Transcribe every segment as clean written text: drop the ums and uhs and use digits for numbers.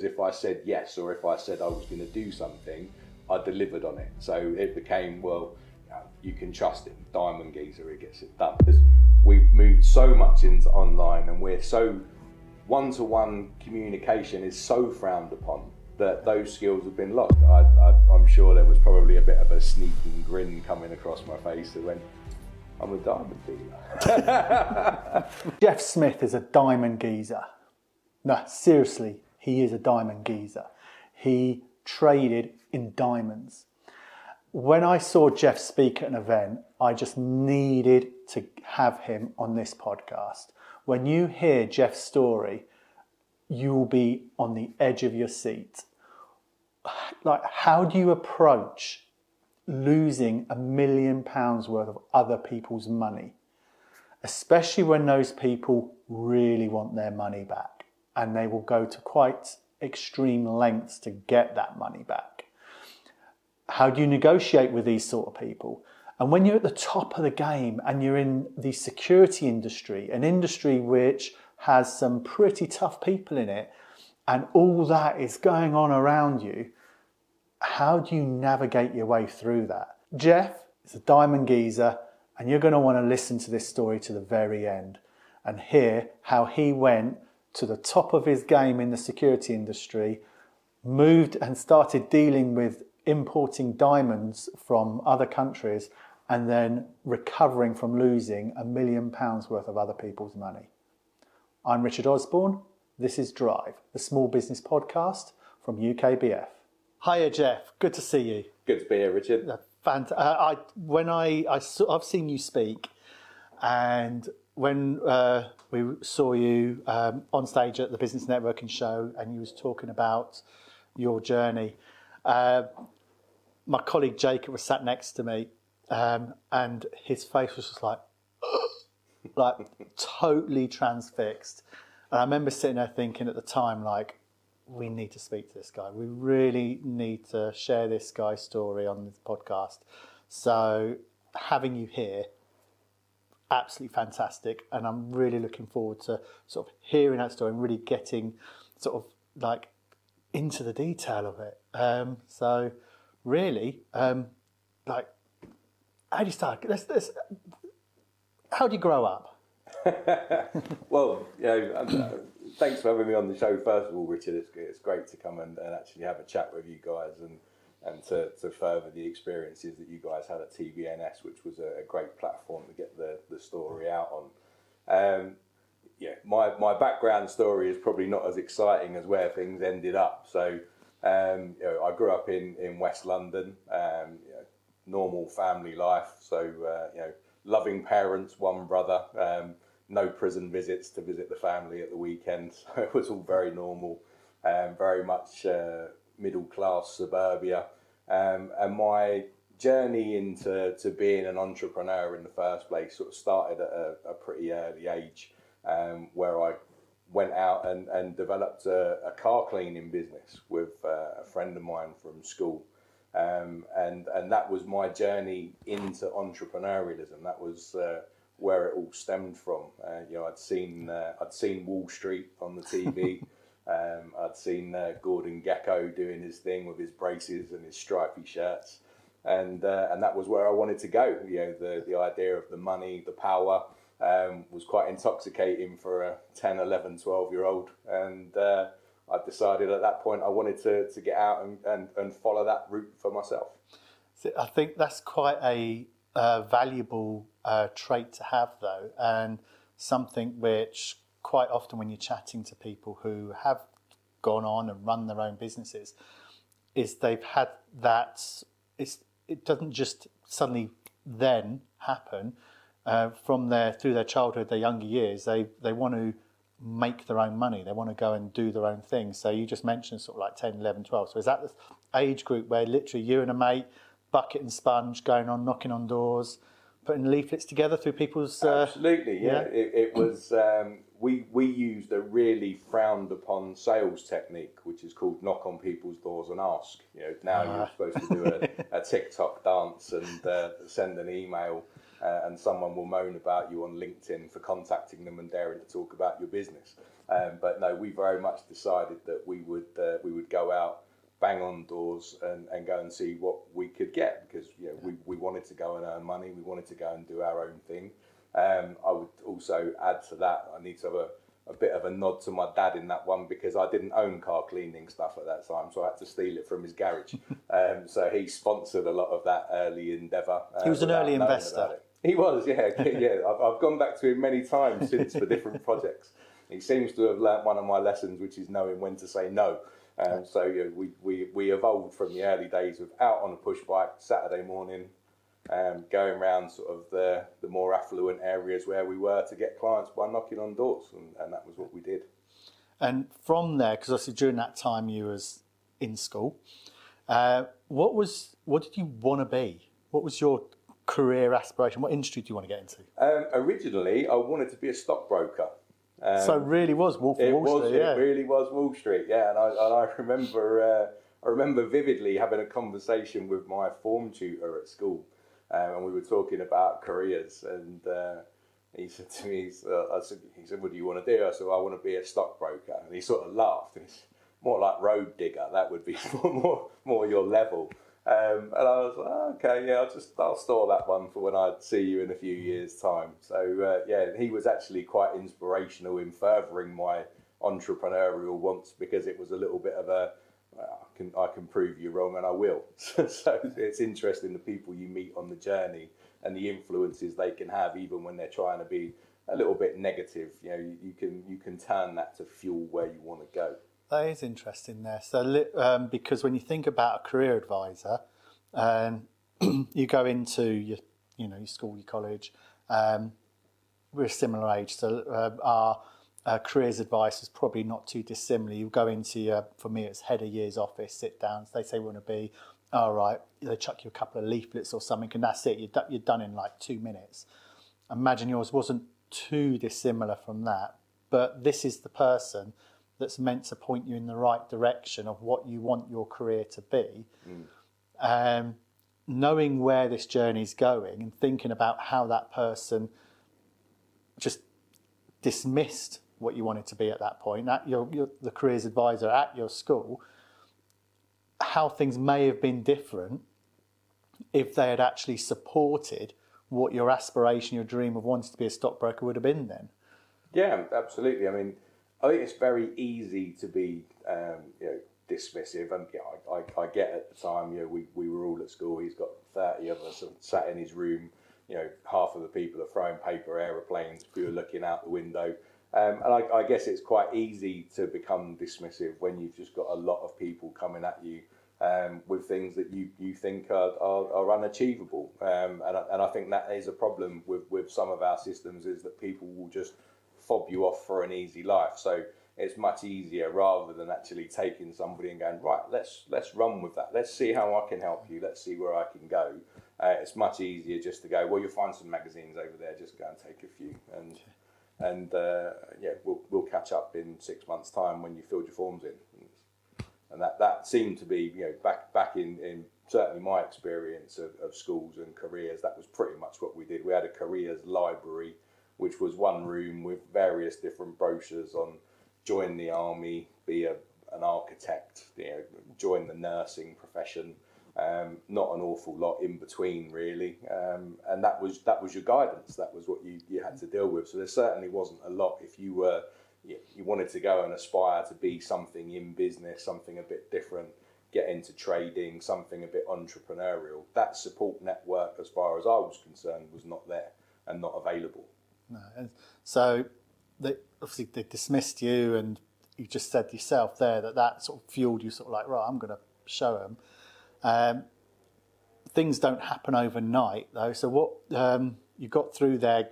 because if I said yes, or if I said I was going to do something, I delivered on it. So it became, well, you can trust him, diamond geezer, he gets it done. Because we've moved so much into online, and we're so one-to-one communication is so frowned upon that those skills have been lost. I'm sure there was probably a bit of a sneaking grin coming across my face that went, I'm a diamond dealer. Geoff Smith is a diamond geezer. No, seriously, he is a diamond geezer. He traded in diamonds. When I saw Geoff speak at an event, I just needed to have him on this podcast. When you hear Geoff's story, you will be on the edge of your seat. Like, how do you approach losing £1 million worth of other people's money, especially when those people really want their money back and they will go to quite extreme lengths to get that money back? How do you negotiate with these sort of people? And when you're at the top of the game and you're in the security industry, an industry which has some pretty tough people in it, and all that is going on around you, how do you navigate your way through that? Geoff is a diamond geezer, and you're going to want to listen to this story to the very end and hear how he went to the top of his game in the security industry, moved and started dealing with importing diamonds from other countries, and then recovering from losing £1 million worth of other people's money. I'm Richard Osborne. This is DRIVE, the small business podcast from UKBF. Hiya, Geoff. Good to see you. Good to be here, Richard. I've seen you speak, and when we saw you on stage at the Business Networking Show, and you was talking about your journey, my colleague Jacob was sat next to me, and his face was just like totally transfixed. And I remember sitting there thinking at the time, like, we need to speak to this guy. We really need to share this guy's story on this podcast. So having you here, absolutely fantastic. And I'm really looking forward to sort of hearing that story and really getting sort of like into the detail of it. So really, like, how do you start? How do you grow up? Well, you know, thanks for having me on the show, first of all, Richard. It's great to come and actually have a chat with you guys and to further the experiences that you guys had at TBNS, which was a great platform to get the story out on. Yeah, my background story is probably not as exciting as where things ended up. So, you know, I grew up in West London, you know, normal family life. So, you know, loving parents, one brother, no prison visits to visit the family at the weekend. So it was all very normal, very much middle-class suburbia. And my journey into being an entrepreneur in the first place sort of started at a pretty early age, where I went out and developed a car cleaning business with a friend of mine from school. And that was my journey into entrepreneurialism. That was where it all stemmed from. You know, I'd seen Wall Street on the TV. I'd seen Gordon Gekko doing his thing with his braces and his stripy shirts, and that was where I wanted to go. You know, the idea of the money, the power, was quite intoxicating for a 10, 11, 12-year-old, and I decided at that point I wanted to get out and follow that route for myself. So I think that's quite a valuable trait to have, though, and something which quite often when you're chatting to people who have gone on and run their own businesses is they've had that. It doesn't just suddenly then happen. From through their childhood, their younger years, they want to make their own money. They want to go and do their own thing. So you just mentioned sort of like 10, 11, 12. So is that the age group where literally you and a mate, bucket and sponge, going on, knocking on doors, putting leaflets together through people's... Absolutely, yeah. It was... we used a really frowned upon sales technique, which is called knock on people's doors and ask. You know, now you're supposed to do a TikTok dance and send an email, and someone will moan about you on LinkedIn for contacting them and daring to talk about your business. But no, we very much decided that we would that we would go out, bang on doors and go and see what we could get, because we wanted to go and earn money, we wanted to go and do our own thing. I would also add to that, I need to have a bit of a nod to my dad in that one, because I didn't own car cleaning stuff at that time, so I had to steal it from his garage. So he sponsored a lot of that early endeavour. He was an early investor. He was, yeah. I've gone back to him many times since for different projects. He seems to have learnt one of my lessons, which is knowing when to say no. So we evolved from the early days of out on a push bike Saturday morning, going around sort of the more affluent areas where we were to get clients by knocking on doors, and that was what we did. And from there, because obviously during that time you was in school, what did you want to be? What was your career aspiration? What industry do you want to get into? Originally, I wanted to be a stockbroker. So it really was Wall Street. Yeah. It really was Wall Street, yeah. And I remember, I remember vividly having a conversation with my form tutor at school, and we were talking about careers. And he said to me, he said, "What do you want to do?" I said, "I want to be a stockbroker." And he sort of laughed. And it's more like road digger. That would be more your level. And I was like, okay, yeah, I'll store that one for when I see you in a few years' time. So, yeah, he was actually quite inspirational in furthering my entrepreneurial wants, because it was a little bit of a, well, I can prove you wrong and I will. So it's interesting the people you meet on the journey and the influences they can have, even when they're trying to be a little bit negative. You know, you can turn that to fuel where you want to go. That is interesting there. So, because when you think about a career advisor, you go into your school, your college. We're a similar age, so our careers advice is probably not too dissimilar. You go into your, for me, it's head of year's office, sit down. They say, "Want to be?" All right. They chuck you a couple of leaflets or something, and that's it. You're done in like 2 minutes. Imagine yours wasn't too dissimilar from that, but this is the person that's meant to point you in the right direction of what you want your career to be. Knowing where this journey is going and thinking about how that person just dismissed what you wanted to be at that point, at the careers advisor at your school, how things may have been different if they had actually supported what your aspiration, your dream of wanting to be a stockbroker would have been then. Yeah, absolutely. I mean, I think it's very easy to be dismissive, and I get at the time, we were all at school. He's got 30 of us and sat in his room. Half of the people are throwing paper aeroplanes. We were looking out the window, and I guess it's quite easy to become dismissive when you've just got a lot of people coming at you with things that you think are unachievable, and I think that is a problem with some of our systems, is that people will just fob you off for an easy life. So it's much easier, rather than actually taking somebody and going, right, let's run with that, let's see how I can help you, let's see where I can go. It's much easier just to go, well, you'll find some magazines over there, just go and take a few, and yeah, we'll catch up in 6 months time when you filled your forms in. And that seemed to be, back in certainly my experience of schools and careers, that was pretty much what we did. We had a careers library, which was one room with various different brochures on join the army, be an architect, join the nursing profession, not an awful lot in between really, and that was your guidance. That was what you had to deal with. So there certainly wasn't a lot if you wanted to go and aspire to be something in business, something a bit different, get into trading, something a bit entrepreneurial. That support network, as far as I was concerned, was not there and not available. No. So obviously they dismissed you, and you just said yourself there that sort of fueled you, sort of like, right, I'm going to show them. Things don't happen overnight though. So what you got through there,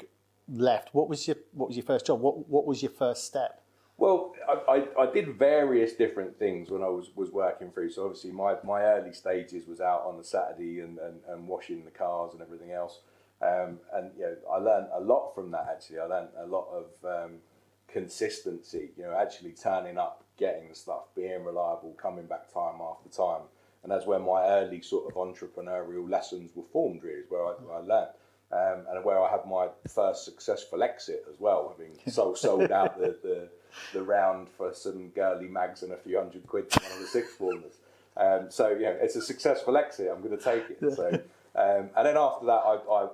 left. What was your first job? What was your first step? Well, I did various different things when I was working through. So obviously my early stages was out on the Saturday and washing the cars and everything else. And I learned a lot from that. Actually, I learned a lot of consistency. Actually turning up, getting the stuff, being reliable, coming back time after time. And that's where my early sort of entrepreneurial lessons were formed. Really, is where I learned, and where I had my first successful exit as well, having sold out the the round for some girly mags and a few £100 to one of the sixth formers. So yeah, it's a successful exit. I'm going to take it. So, and then after that,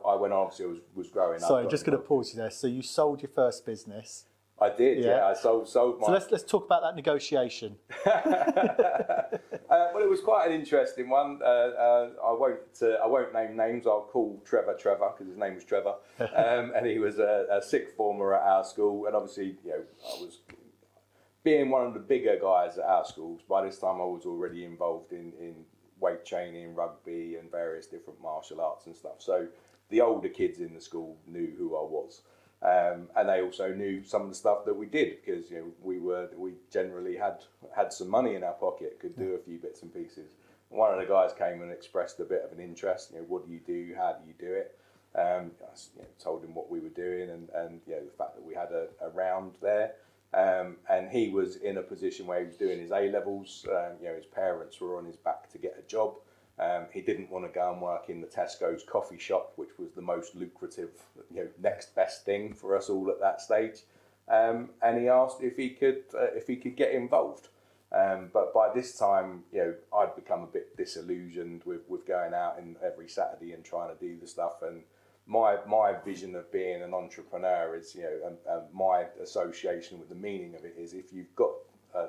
I went on. Obviously, I was growing up. So I'm just going to pause you there. So you sold your first business. I did, yeah. I sold my... So let's talk about that negotiation. Well, it was quite an interesting one. I won't name names. I'll call Trevor because his name was Trevor, and he was a sixth former at our school. And obviously, you know, I was being one of the bigger guys at our schools. By this time, I was already involved in weight training, rugby, and various different martial arts and stuff. So the older kids in the school knew who I was. And they also knew some of the stuff that we did because, you know, we generally had some money in our pocket, could do a few bits and pieces. And one of the guys came and expressed a bit of an interest. You know, what do you do? How do you do it? I told him what we were doing and you know, the fact that we had a round there. And he was in a position where he was doing his A levels. You know, his parents were on his back to get a job. He didn't want to go and work in the Tesco's coffee shop, which was the most lucrative, you know, next best thing for us all at that stage. And he asked if he could get involved. But by this time, you know, I'd become a bit disillusioned with going out and every Saturday and trying to do the stuff. And my vision of being an entrepreneur is, you know, and my association with the meaning of it is, if you've got a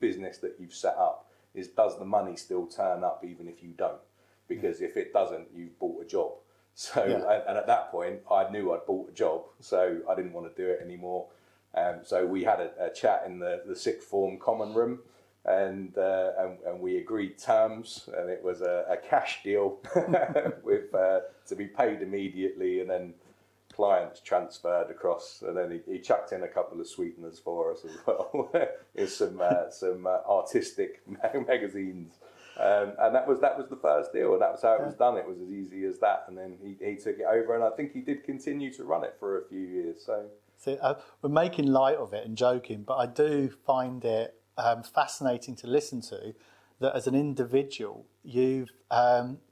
business that you've set up, is does the money still turn up even if you don't? Because if it doesn't, you've bought a job. So, and at that point, I knew I'd bought a job, so I didn't want to do it anymore. So we had a chat in the sixth form common room, and we agreed terms, and it was a cash deal with to be paid immediately, and then clients transferred across, and then he chucked in a couple of sweeteners for us as well. There's some artistic magazines, and that was the first deal, and that was how it was done. It was as easy as that, and then he took it over, and I think he did continue to run it for a few years. So we're making light of it and joking, but I do find it fascinating to listen to. That as an individual, you've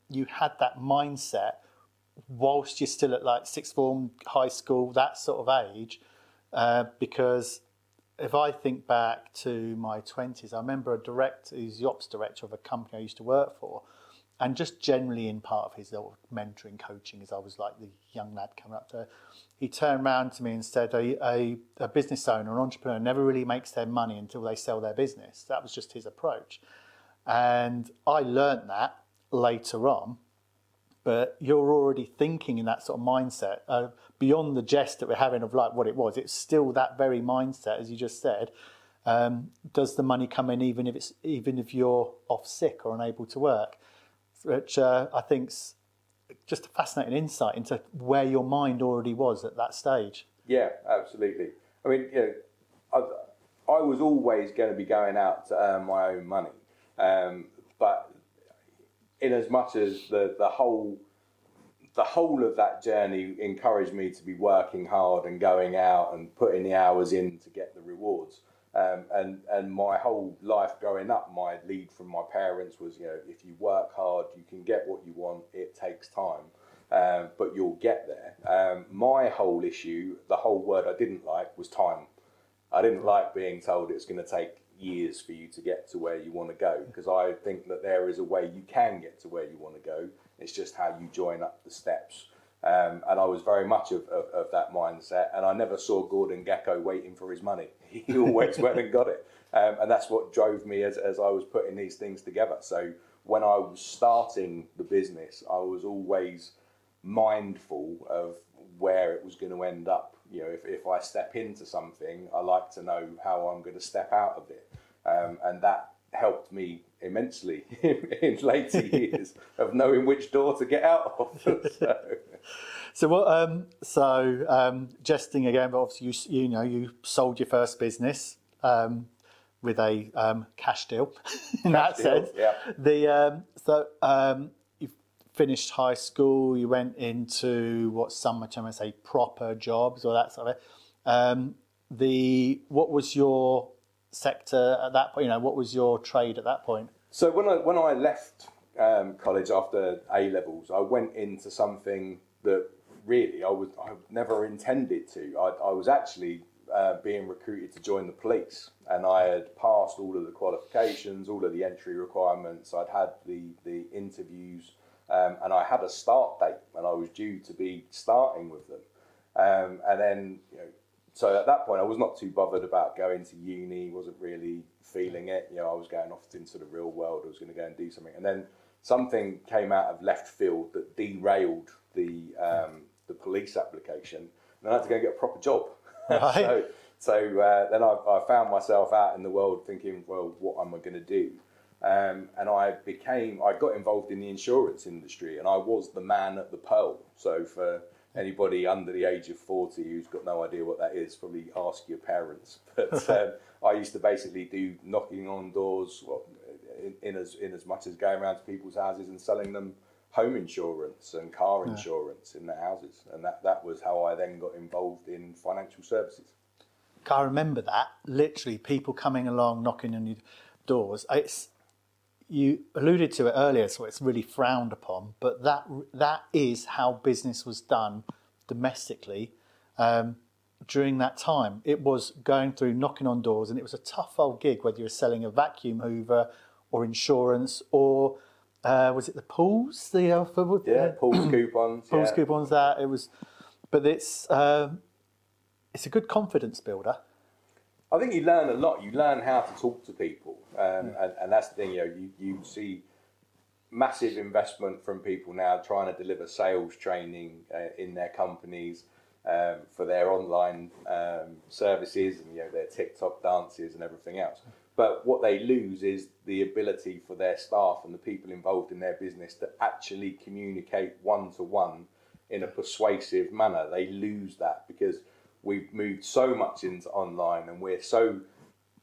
you had that mindset. Whilst you're still at like sixth form, high school, that sort of age, because if I think back to my 20s, I remember a director, who's the ops director of a company I used to work for, and just generally in part of his little mentoring coaching, as I was like the young lad coming up there, he turned around to me and said, a business owner, an entrepreneur, never really makes their money until they sell their business. That was just his approach. And I learned that later on. But you're already thinking in that sort of mindset, beyond the jest that we're having of like what it was. It's still that very mindset, as you just said. Does the money come in even if you're off sick or unable to work? Which I think's just a fascinating insight into where your mind already was at that stage. Yeah, absolutely. I mean, you know, I was always going to be going out to earn my own money, but. In as much as the whole of that journey encouraged me to be working hard and going out and putting the hours in to get the rewards. And my whole life growing up, my lead from my parents was, you know, if you work hard, you can get what you want. It takes time, but you'll get there. My whole issue, the whole word I didn't like was time. I didn't like being told it's going to take years for you to get to where you want to go, because I think that there is a way you can get to where you want to go. It's just how you join up the steps, and I was very much of that mindset, and I never saw Gordon Gekko waiting for his money. He always went and got it, and that's what drove me as I was putting these things together. So when I was starting the business, I was always mindful of where it was going to end up. You know, if I step into something, I like to know how I'm going to step out of it. And that helped me immensely in later years of knowing which door to get out of. So jesting again, but obviously, you sold your first business with a cash deal. Cash deal, in that sense. Yeah. Finished high school, you went into what some might say proper jobs or that sort of thing. What was your sector at that point? You know, what was your trade at that point? So when I left college after A levels, I went into something that really I never intended to. I was actually being recruited to join the police, and I had passed all of the qualifications, all of the entry requirements, I'd had the interviews, and I had a start date and I was due to be starting with them. And then, you know, so at that point I was not too bothered about going to uni, wasn't really feeling it, you know, I was going off into the real world, I was going to go and do something. And then something came out of left field that derailed the police application, and I had to go and get a proper job. Right. So then I found myself out in the world thinking, well, what am I going to do? And I got involved in the insurance industry, and I was the man at the pole. So for anybody under the age of 40 who's got no idea what that is, probably ask your parents. But I used to basically do knocking on doors, well, in as much as going around to people's houses and selling them home insurance and car insurance in their houses. And that was how I then got involved in financial services. I remember that, literally people coming along, knocking on your doors. You alluded to it earlier, so it's really frowned upon, but that is how business was done domestically during that time. It was going through, knocking on doors, and it was a tough old gig, whether you were selling a vacuum hoover or insurance or... was it the pools? The pools coupons. Pools coupons. That it was, but it's a good confidence builder. I think you learn a lot. You learn how to talk to people, and that's the thing. You know, you see massive investment from people now trying to deliver sales training in their companies for their online services and, you know, their TikTok dances and everything else. But what they lose is the ability for their staff and the people involved in their business to actually communicate one-to-one in a persuasive manner. They lose that because we've moved so much into online, and we're so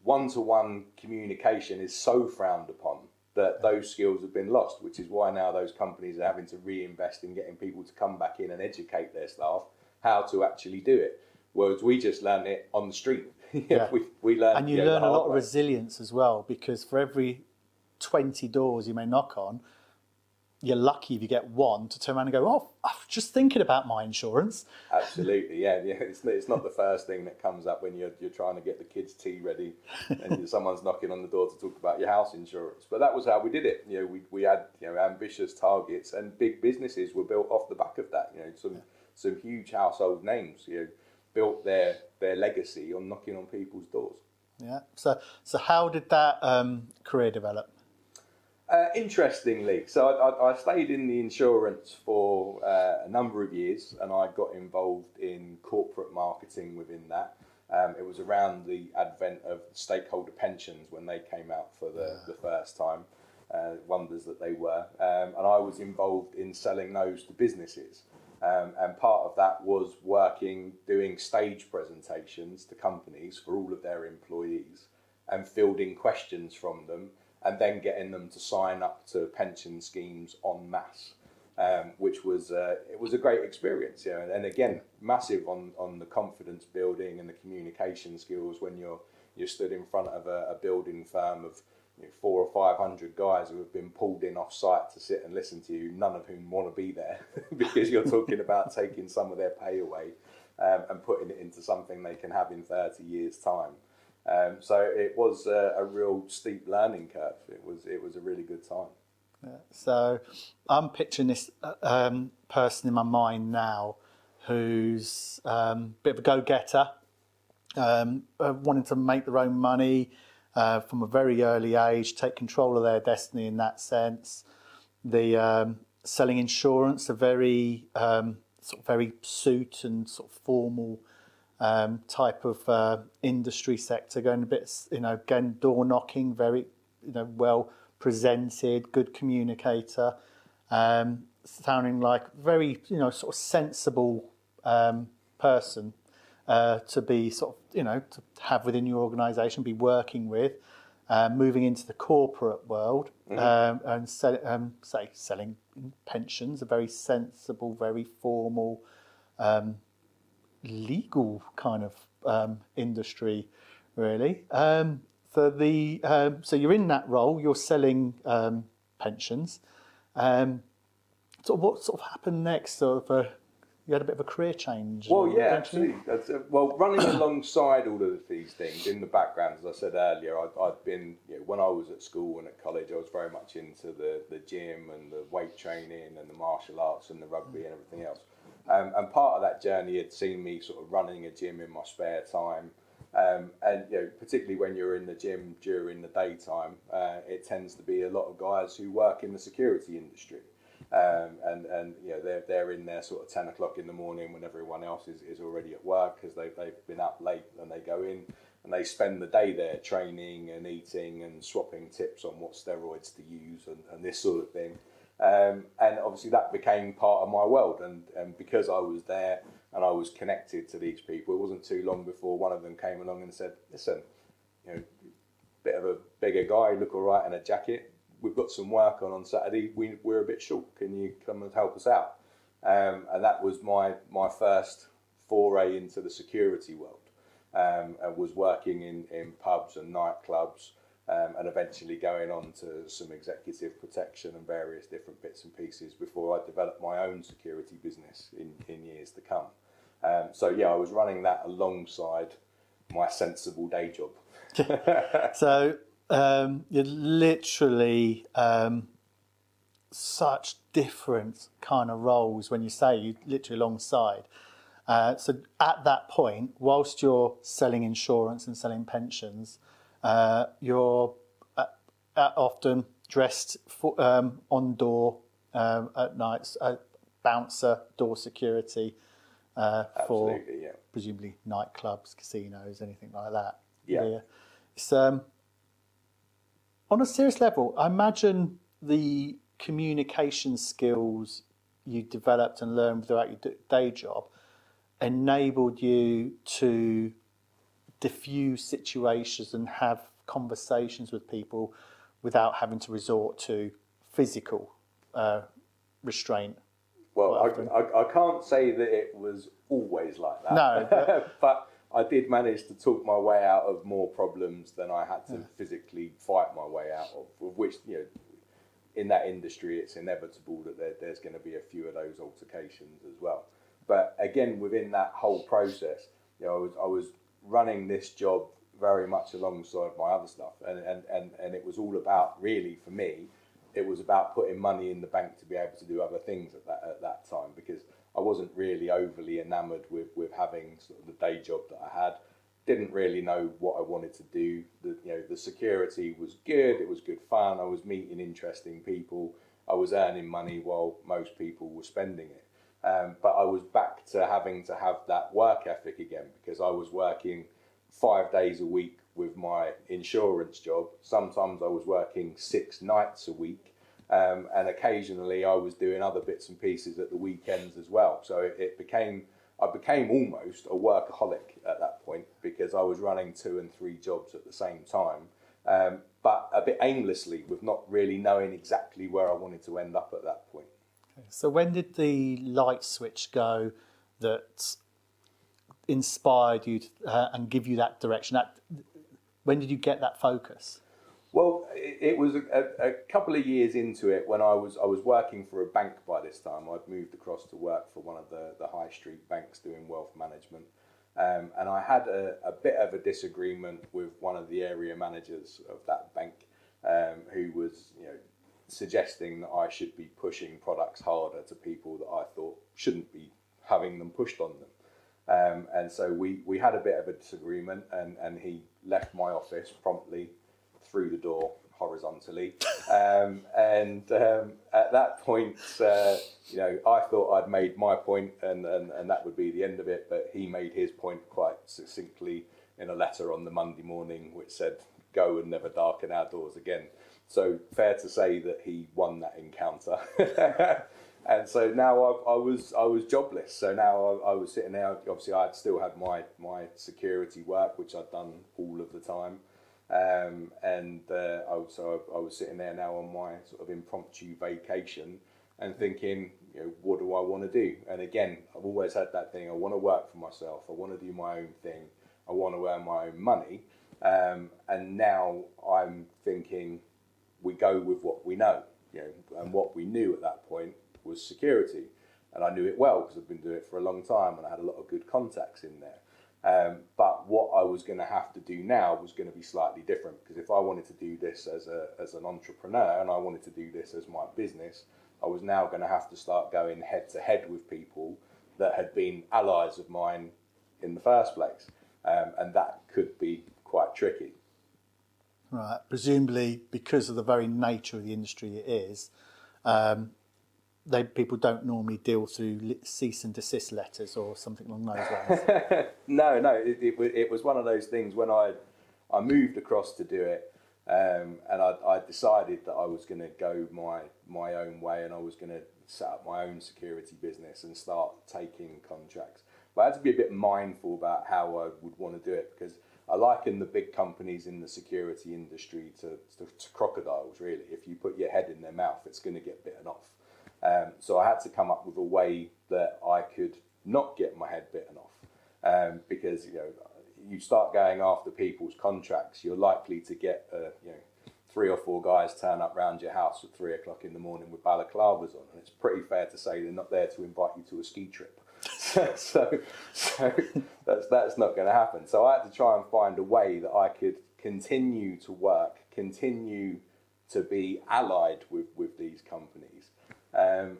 one-to-one communication is so frowned upon that those skills have been lost, which is why now those companies are having to reinvest in getting people to come back in and educate their staff how to actually do it. Whereas we just learn it on the street. We learn, and you learn a lot of resilience as well, because for every 20 doors you may knock on, you're lucky if you get one to turn around and go, oh, I'm just thinking about my insurance. Absolutely, yeah. It's not the first thing that comes up when you're trying to get the kids' tea ready and someone's knocking on the door to talk about your house insurance. But that was how we did it. You know, we had, you know, ambitious targets, and big businesses were built off the back of that. You know, some huge household names, you know, built their legacy on knocking on people's doors. Yeah. So how did that career develop? Interestingly, so I stayed in the insurance for a number of years, and I got involved in corporate marketing within that. It was around the advent of stakeholder pensions when they came out for the first time. Wonders that they were, and I was involved in selling those to businesses. And part of that was doing stage presentations to companies for all of their employees and fielding questions from them, and then getting them to sign up to pension schemes en masse, which was, it was a great experience. You know? And again, massive on the confidence building and the communication skills when you're stood in front of a building firm of 400 or 500 guys who have been pulled in off site to sit and listen to you, none of whom want to be there because you're talking about taking some of their pay away and putting it into something they can have in 30 years' time. So it was a real steep learning curve. It was a really good time. Yeah. So I'm picturing this person in my mind now who's a bit of a go-getter, wanting to make their own money, from a very early age, take control of their destiny in that sense. The selling insurance, a very very suit and sort of formal type of industry sector, going a bit, you know, again, door knocking, very, you know, well presented, good communicator, sounding like very, you know, sort of sensible person. To be sort of, you know, to have within your organisation, be working with, moving into the corporate world, and selling pensions, a very sensible, very formal, legal kind of industry, really. So you're in that role, you're selling pensions. So what sort of happened next? So you had a bit of a career change. Well, yeah, absolutely. That's, well, running alongside all of these things in the background, as I said earlier, I'd been, you know, when I was at school and at college, I was very much into the gym and the weight training and the martial arts and the rugby and everything else. And part of that journey had seen me sort of running a gym in my spare time. And you know, particularly when you're in the gym during the daytime, it tends to be a lot of guys who work in the security industry. And you know, they're in there sort of 10 o'clock in the morning when everyone else is already at work because they've been up late, and they go in and they spend the day there training and eating and swapping tips on what steroids to use and this sort of thing. And obviously that became part of my world, and because I was there and I was connected to these people, it wasn't too long before one of them came along and said, listen, you know, bit of a bigger guy, look all right in a jacket, we've got some work on Saturday, we're a bit short, can you come and help us out? And that was my first foray into the security world. I was working in pubs and nightclubs, and eventually going on to some executive protection and various different bits and pieces before I developed my own security business in years to come. So yeah, I was running that alongside my sensible day job. So you're literally such different kind of roles when you say you literally alongside. So at that point, whilst you're selling insurance and selling pensions, you're often dressed for, on door at nights, bouncer, door security for yeah, presumably nightclubs, casinos, anything like that. Yeah, yeah. It's, on a serious level, I imagine the communication skills you developed and learned throughout your day job enabled you to diffuse situations and have conversations with people without having to resort to physical restraint. Well, I can't say that it was always like that. No, but I did manage to talk my way out of more problems than I had to physically fight my way out of which, you know, in that industry, it's inevitable that there's going to be a few of those altercations as well. But again, within that whole process, you know, I was running this job very much alongside my other stuff, and it was all about, really for me, it was about putting money in the bank to be able to do other things at that time, because I wasn't really overly enamored with having sort of the day job that I had. Didn't really know what I wanted to do. You know, the security was good. It was good fun. I was meeting interesting people. I was earning money while most people were spending it. But I was back to having to have that work ethic again, because I was working 5 days a week with my insurance job. Sometimes I was working 6 nights a week, and occasionally I was doing other bits and pieces at the weekends as well. So I became almost a workaholic at that point, because I was running 2 and 3 jobs at the same time, but a bit aimlessly, with not really knowing exactly where I wanted to end up at that point. So when did the light switch go that inspired you to, and give you that direction? When did you get that focus? Well, it was a couple of years into it when I was working for a bank by this time. I'd moved across to work for one of the high street banks doing wealth management. And I had a bit of a disagreement with one of the area managers of that bank, who was, you know, suggesting that I should be pushing products harder to people that I thought shouldn't be having them pushed on them. And so we had a bit of a disagreement, and he left my office promptly through the door horizontally. And at that point, you know, I thought I'd made my point, and that would be the end of it. But he made his point quite succinctly in a letter on the Monday morning, which said, "Go and never darken our doors again." So fair to say that he won that encounter. And so now I was jobless. So now I was sitting there. Obviously, I still had my security work, which I'd done all of the time. I was sitting there now on my sort of impromptu vacation and thinking, you know, what do I want to do? And again, I've always had that thing. I want to work for myself. I want to do my own thing. I want to earn my own money. And now I'm thinking, we go with what we know, you know, and what we knew at that point was security. and I knew it well because I've been doing it for a long time and I had a lot of good contacts in there. But what I was going to have to do now was going to be slightly different, because if I wanted to do this as an entrepreneur and I wanted to do this as my business, I was now going to have to start going head to head with people that had been allies of mine in the first place. And that could be quite tricky. Right. Presumably because of the very nature of the industry it is, people don't normally deal through cease and desist letters or something along those lines. No, it was one of those things when I moved across to do it, and I decided that I was going to go my own way, and I was going to set up my own security business and start taking contracts. But I had to be a bit mindful about how I would want to do it, because I liken the big companies in the security industry to crocodiles, really. If you put your head in their mouth, it's going to get bitten off. So I had to come up with a way that I could not get my head bitten off, because you start going after people's contracts, you're likely to get 3 or 4 guys turn up round your house at 3 o'clock in the morning with balaclavas on, and it's pretty fair to say they're not there to invite you to a ski trip. so that's not going to happen. So I had to try and find a way that I could continue to work, continue to be allied with these companies.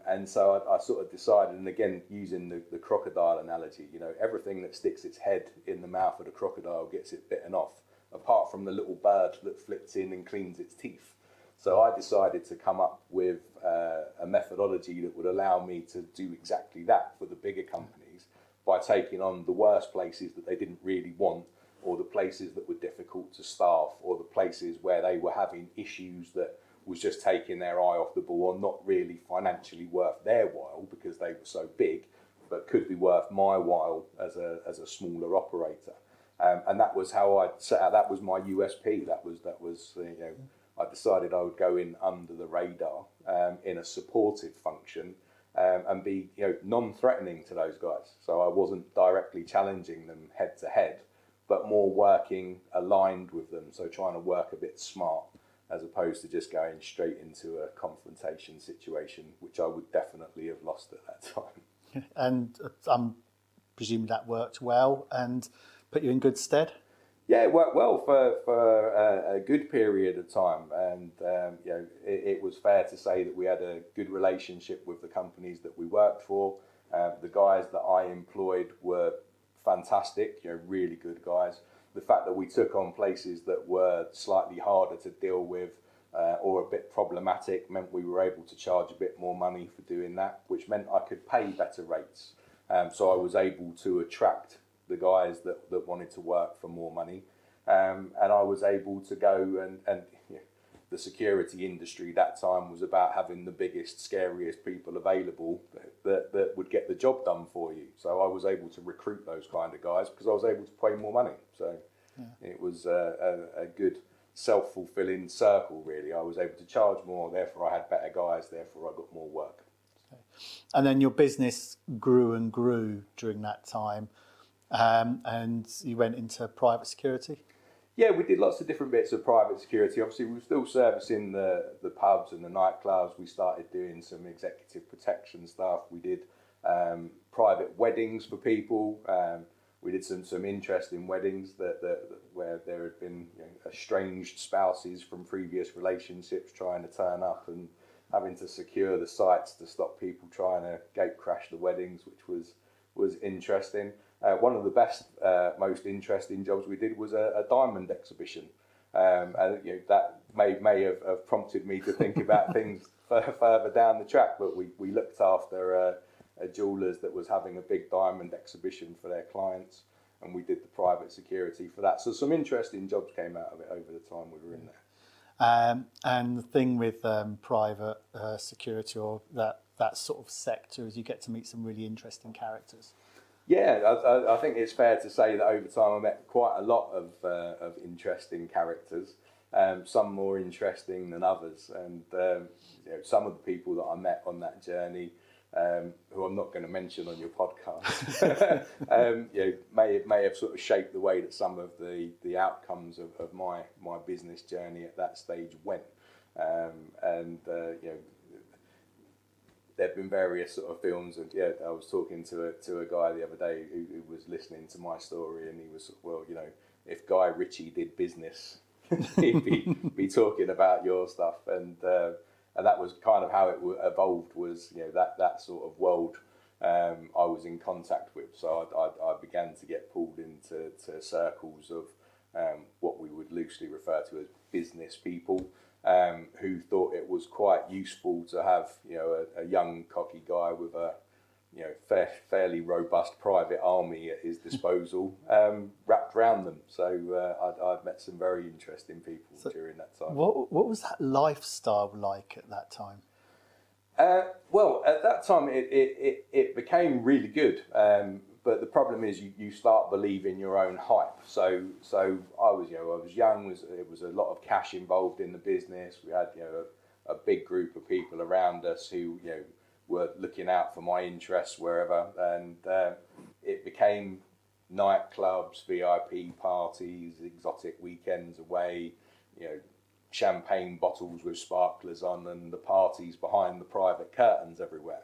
And so I sort of decided, and again, using the crocodile analogy, everything that sticks its head in the mouth of the crocodile gets it bitten off, apart from the little bird that flips in and cleans its teeth. So I decided to come up with a methodology that would allow me to do exactly that for the bigger companies, by taking on the worst places that they didn't really want, or the places that were difficult to staff, or the places where they were having issues that was just taking their eye off the ball, or not really financially worth their while because they were so big, but could be worth my while as a smaller operator. And that was how I set out. That was my USP. That was I decided I would go in under the radar, in a supportive function, and be non-threatening to those guys. So I wasn't directly challenging them head to head, but more working aligned with them. So trying to work a bit smart, as opposed to just going straight into a confrontation situation, which I would definitely have lost at that time. And I'm presuming that worked well and put you in good stead? Yeah, it worked well for a good period of time. And it was fair to say that we had a good relationship with the companies that we worked for. The guys that I employed were fantastic, really good guys. The fact that we took on places that were slightly harder to deal with, or a bit problematic, meant we were able to charge a bit more money for doing that, which meant I could pay better rates. So I was able to attract the guys that wanted to work for more money. And I was able to go and the security industry that time was about having the biggest, scariest people available that would get the job done for you. So I was able to recruit those kind of guys because I was able to pay more money. So It was a good self-fulfilling circle, really. I was able to charge more, therefore I had better guys, therefore I got more work. Okay. And then your business grew and grew during that time, and you went into private security? Yeah, we did lots of different bits of private security. Obviously, we were still servicing the pubs and the nightclubs. We started doing some executive protection stuff. We did private weddings for people. We did some interesting weddings where there had been estranged spouses from previous relationships trying to turn up and having to secure the sites to stop people trying to gate crash the weddings, which was interesting. One of the best, most interesting jobs we did was a diamond exhibition. And that may have prompted me to think about things further down the track, but we looked after a jeweler's that was having a big diamond exhibition for their clients, and we did the private security for that. So some interesting jobs came out of it over the time we were in there. And the thing with private security, or that sort of sector, is you get to meet some really interesting characters. Yeah, I think it's fair to say that over time I met quite a lot of interesting characters, some more interesting than others. And some of the people that I met on that journey, who I'm not going to mention on your podcast, may have sort of shaped the way that some of the outcomes of my business journey at that stage went. there've been various sort of films, and yeah, I was talking to a guy the other day who was listening to my story, and he was, well, you know, if Guy Ritchie did business, he'd be talking about your stuff, and that was kind of how it evolved, was, you know, that sort of world I was in contact with. So I began to get pulled into circles of what we would loosely refer to as business people, who thought it was quite useful to have, you know, a young cocky guy with a, you know, fairly robust private army at his disposal, wrapped around them. So I've met some very interesting people during that time. What was that lifestyle like at that time? Well, at that time it became really good, but the problem is you start believing your own hype. So I was young. It was a lot of cash involved in the business. We had, you know, a big group of people around us who, you know, were looking out for my interests wherever, and it became nightclubs, VIP parties, exotic weekends away, you know, champagne bottles with sparklers on, and the parties behind the private curtains everywhere,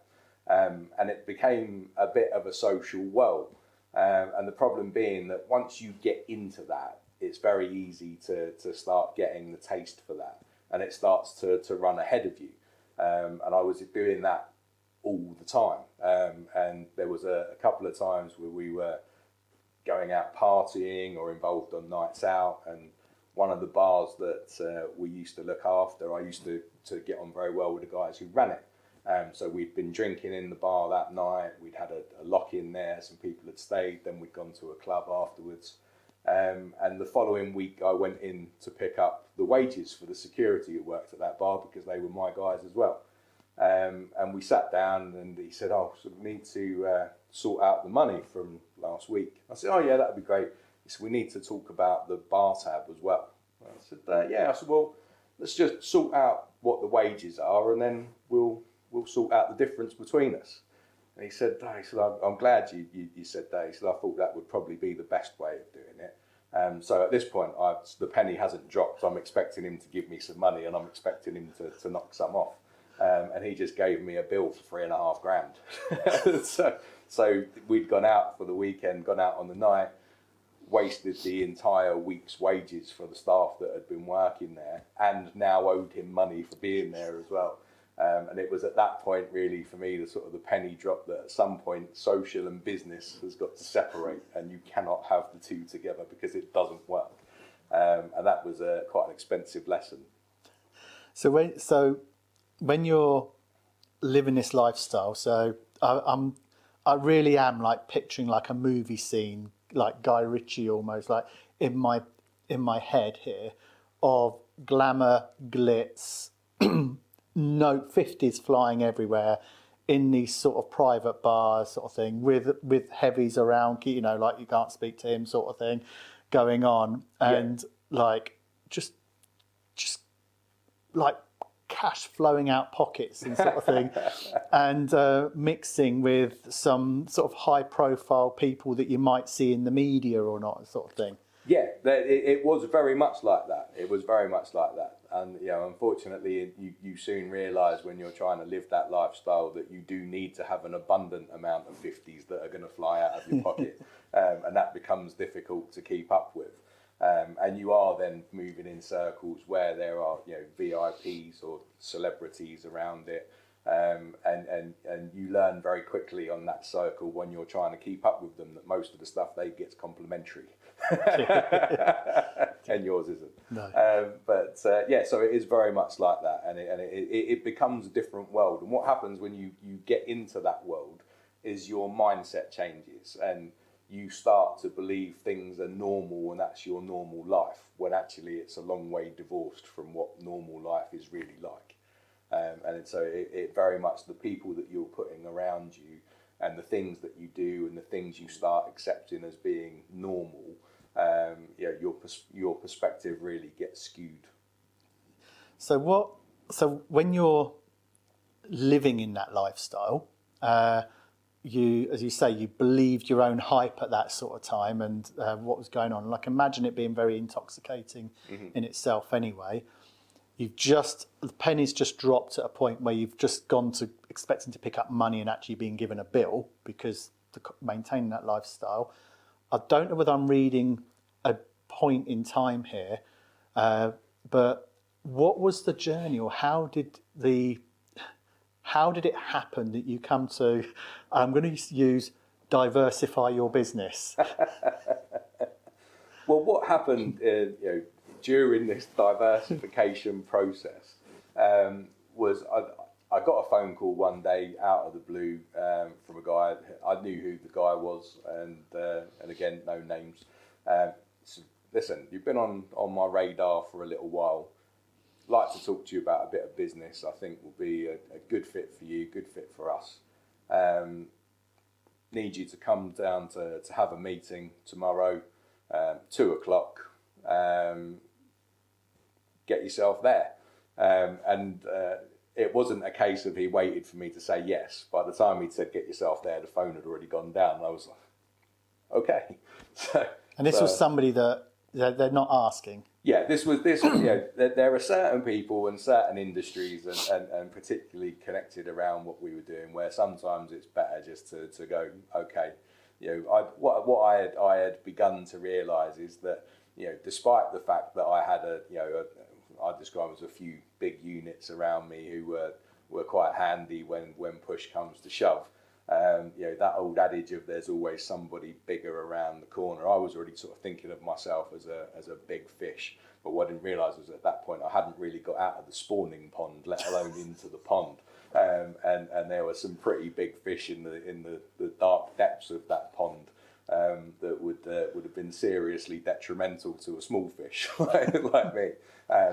and it became a bit of a social world, and the problem being that once you get into that, it's very easy to start getting the taste for that, and it starts to run ahead of you, and I was doing that all the time, and there was a couple of times where we were going out partying or involved on nights out, and one of the bars that we used to look after, I used to get on very well with the guys who ran it, so we'd been drinking in the bar that night, we'd had a lock in there, some people had stayed, then we'd gone to a club afterwards, and the following week I went in to pick up the wages for the security who worked at that bar, because they were my guys as well. And we sat down, and he said, "Oh, so we need to sort out the money from last week." I said, "Oh yeah, that'd be great." He said, "We need to talk about the bar tab as well." I said, "Yeah." I said, "Well, let's just sort out what the wages are, and then we'll sort out the difference between us." And he said, "I'm glad you said that." He said, "I thought that would probably be the best way of doing it." So at this point, the penny hasn't dropped. I'm expecting him to give me some money, and I'm expecting him to knock some off. And he just gave me a bill for £3,500. so we'd gone out for the weekend, gone out on the night, wasted the entire week's wages for the staff that had been working there, and now owed him money for being there as well. And it was at that point, really, for me, the sort of the penny drop that at some point social and business has got to separate, and you cannot have the two together because it doesn't work. And that was quite an expensive lesson. When you're living this lifestyle, so I really am like picturing like a movie scene, like Guy Ritchie almost, like in my head here, of glamour, glitz, no 50s flying everywhere, in these sort of private bars sort of thing, with heavies around, you know, like you can't speak to him sort of thing, going on, and yeah, like just like cash flowing out pockets and sort of thing, and mixing with some sort of high-profile people that you might see in the media or not, sort of thing. Yeah, it was very much like that. It was very much like that, and you know, unfortunately, you soon realise when you're trying to live that lifestyle that you do need to have an abundant amount of 50s that are going to fly out of your pocket, and that becomes difficult to keep up with. And you are then moving in circles where there are, you know, VIPs or celebrities around it, and you learn very quickly on that circle when you're trying to keep up with them that most of the stuff they get's complimentary, and yours isn't. No. Yeah, so it is very much like that, and it becomes a different world. And what happens when you get into that world is your mindset changes, and you start to believe things are normal and that's your normal life, when actually it's a long way divorced from what normal life is really like. And so it very much, the people that you're putting around you and the things that you do and the things you start accepting as being normal, you know, your perspective really gets skewed. So when you're living in that lifestyle, you, as you say, you believed your own hype at that sort of time, and what was going on. Like, imagine it being very intoxicating in itself anyway. The penny's just dropped at a point where you've just gone to expecting to pick up money and actually being given a bill, because to maintain that lifestyle. I don't know whether I'm reading a point in time here, but what was the journey, or how did it happen that you come to, I'm going to use diversify your business? Well, what happened during this diversification process was I got a phone call one day out of the blue from a guy. I knew who the guy was, and again, no names. So, listen, you've been on my radar for a little while. Like to talk to you about a bit of business. I think will be a good fit for you, good fit for us. Need you to come down to have a meeting tomorrow, 2 o'clock. Get yourself there. It wasn't a case of he waited for me to say yes. By the time he'd said get yourself there, the phone had already gone down. And I was like, okay. So this was somebody that they're not asking. Yeah, this was there are certain people and certain industries and particularly connected around what we were doing, where sometimes it's better just to go, okay. What I had begun to realise is that, despite the fact that I had I'd describe as a few big units around me who were quite handy when push comes to shove. That old adage of there's always somebody bigger around the corner. I was already sort of thinking of myself as a big fish, but what I didn't realise was at that point I hadn't really got out of the spawning pond, let alone into the pond. And there were some pretty big fish in the dark depths of that pond. That would have been seriously detrimental to a small fish like me.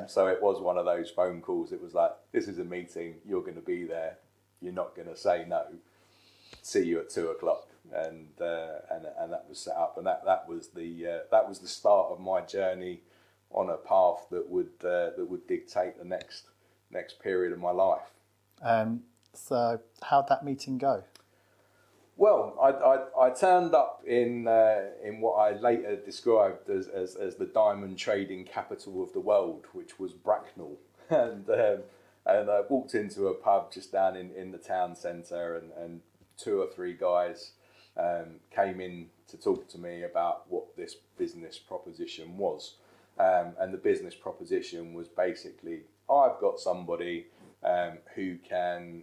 So it was one of those phone calls. It was like, this is a meeting. You're going to be there. You're not going to say no. See you at 2 o'clock. And that was set up. And that was the start of my journey on a path that would dictate the next period of my life. So how'd that meeting go? Well, I turned up in what I later described as the diamond trading capital of the world, which was Bracknell, and I walked into a pub just down in the town centre, and 2 or 3 guys came in to talk to me about what this business proposition was, and the business proposition was basically, I've got somebody who can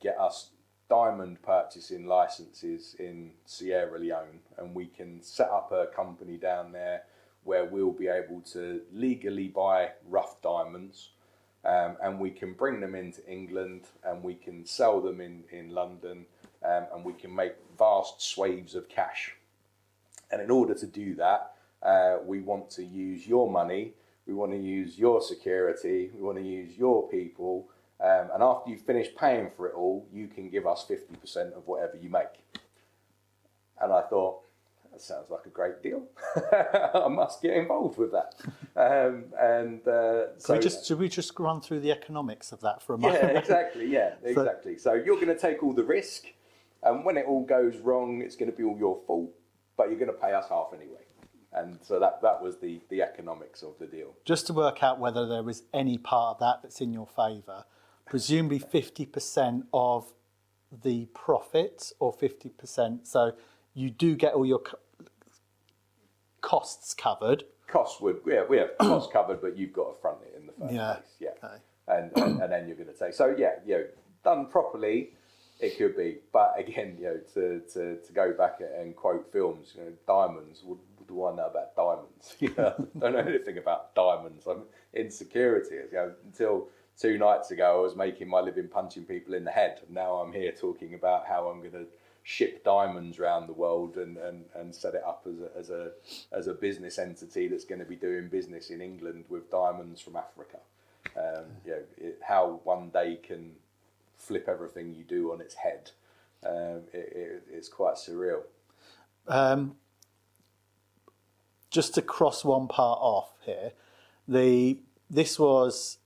get us diamond purchasing licenses in Sierra Leone, and we can set up a company down there where we'll be able to legally buy rough diamonds, and we can bring them into England, and we can sell them in London, and we can make vast swathes of cash. And in order to do that, we want to use your money, we want to use your security, we want to use your people. And after you've finished paying for it all, you can give us 50% of whatever you make. And I thought, that sounds like a great deal. I must get involved with that. Should we just run through the economics of that for a moment? Yeah, exactly. Yeah, exactly. So you're going to take all the risk, and when it all goes wrong, it's going to be all your fault, but you're going to pay us half anyway. And so that was the economics of the deal. Just to work out whether there was any part of that that's in your favour, presumably 50% of the profits, or 50%. So you do get all your costs covered. We have costs covered, but you've got to front it in the first place. Yeah. Okay. And then you're going to take. So done properly, it could be. But again, to go back and quote films, diamonds. What do I know about diamonds? I don't know anything about diamonds. I'm in security. Until 2 nights ago, I was making my living punching people in the head. Now I'm here talking about how I'm going to ship diamonds around the world and set it up as a business entity that's going to be doing business in England with diamonds from Africa. How one day can flip everything you do on its head. It's quite surreal. Just to cross one part off here, this was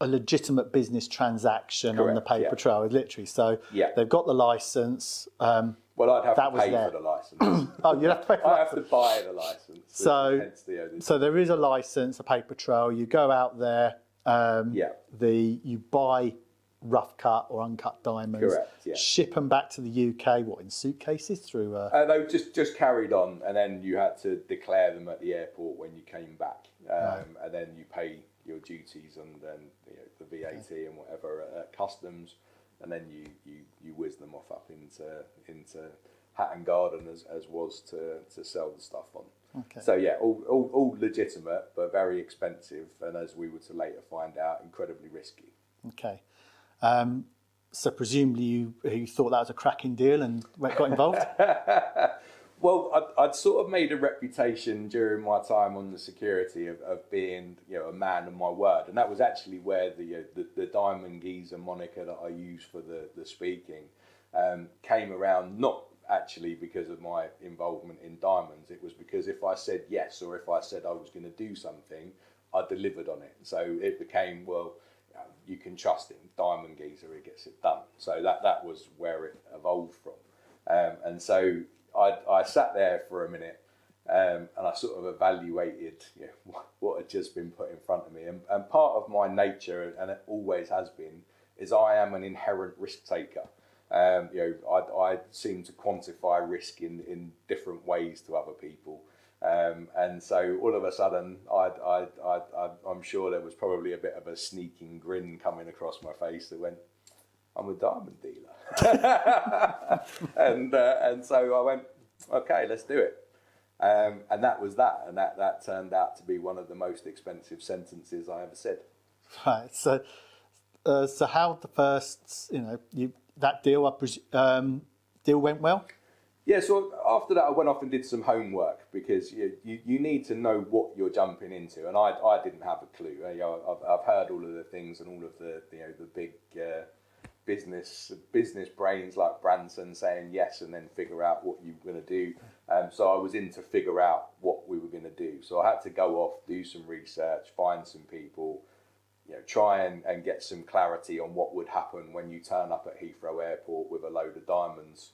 a legitimate business transaction. Correct, on the paper trail, literally. So they've got the license. Well, I'd have to pay for the license. Oh, you'd have to pay for the license. I have to buy the license. So there is a license, a paper trail. You go out there, you buy rough cut or uncut diamonds. Correct, yeah. Ship them back to the UK, what, in suitcases through? They were just carried on, and then you had to declare them at the airport when you came back, and then you pay your duties and then the VAT and whatever at customs, and then you whiz them off up into Hatton Garden as was to sell the stuff on. Okay. So yeah, all legitimate but very expensive, and as we were to later find out, incredibly risky. Okay. So presumably you thought that was a cracking deal and got involved? Well, I'd sort of made a reputation during my time on the security of being a man of my word, and that was actually where the diamond geezer moniker that I used for the speaking came around, not actually because of my involvement in diamonds. It was because if I said yes, or if I said I was going to do something, I delivered on it. So it became, well, you can trust him, diamond geezer, he gets it done. So that was where it evolved from. And so I sat there for a minute, and I sort of evaluated what had just been put in front of me. And part of my nature, and it always has been, is I am an inherent risk taker. I seem to quantify risk in different ways to other people. And so all of a sudden, I'm sure there was probably a bit of a sneaking grin coming across my face that went, I'm a diamond dealer. And so I went, okay, let's do it. And that was that. And that turned out to be one of the most expensive sentences I ever said. Right. So, so how the first, that deal, deal went well? Yeah, so after that I went off and did some homework, because you need to know what you're jumping into, and I didn't have a clue. I've heard all of the things and all of the the big business brains like Branson saying yes and then figure out what you were going to do. So I was in to figure out what we were going to do. So I had to go off, do some research, find some people, try and get some clarity on what would happen when you turn up at Heathrow Airport with a load of diamonds.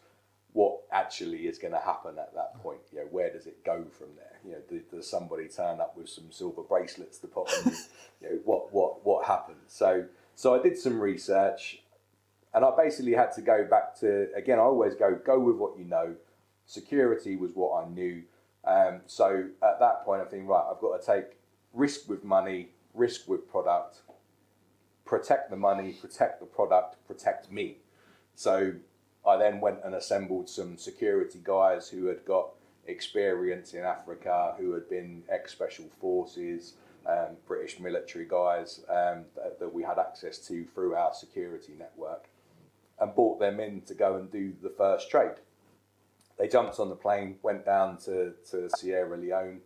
What actually is going to happen at that point? Where does it go from there? Does somebody turn up with some silver bracelets to put on? What happened? So I did some research, and I basically had to go back to, again, I always go with what you know. Security was what I knew. So at that point, I think, right, I've got to take risk with money, risk with product, protect the money, protect the product, protect me. So I then went and assembled some security guys who had got experience in Africa, who had been ex-special forces, British military guys that we had access to through our security network, and brought them in to go and do the first trade. They jumped on the plane, went down to Sierra Leone.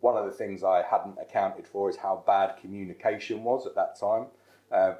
One of the things I hadn't accounted for is how bad communication was at that time.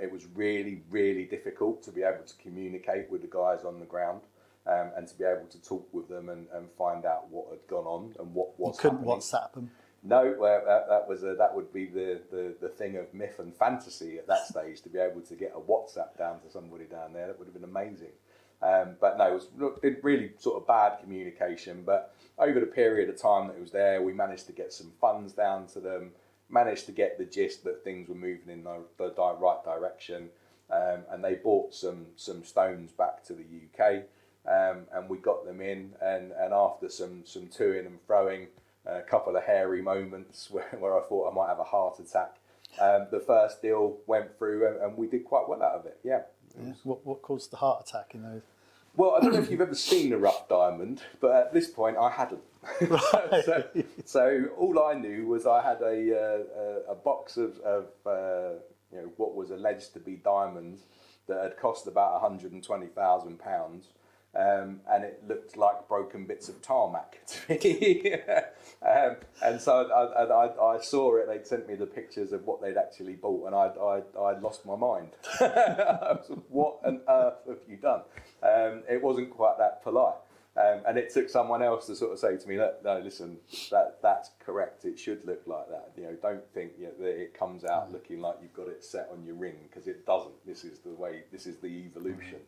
It was really, really difficult to be able to communicate with the guys on the ground, and to be able to talk with them and find out what had gone on and what was happening. You couldn't WhatsApp them? No, that would be the thing of myth and fantasy at that stage, to be able to get a WhatsApp down to somebody down there. That would have been amazing. But no, it was really sort of bad communication. But over the period of time that it was there, we managed to get some funds down to them, managed to get the gist that things were moving in the right direction, and they bought some stones back to the UK, and we got them in, and after some to-ing and fro-ing, a couple of hairy moments where I thought I might have a heart attack, the first deal went through, and we did quite well out of it, yeah. Yeah. What caused the heart attack in those? Well, I don't know if you've ever seen a rough diamond, but at this point I hadn't. Right. so all I knew was I had a box of what was alleged to be diamonds that had cost about £120,000, and it looked like broken bits of tarmac to me. And so I saw it. They'd sent me the pictures of what they'd actually bought, and I lost my mind. I was like, what on earth have you done? It wasn't quite that polite. And it took someone else to sort of say to me, look, no, listen, that's correct. It should look like that. Don't think that it comes out looking like you've got it set on your ring, because it doesn't. This is the way, this is the evolution.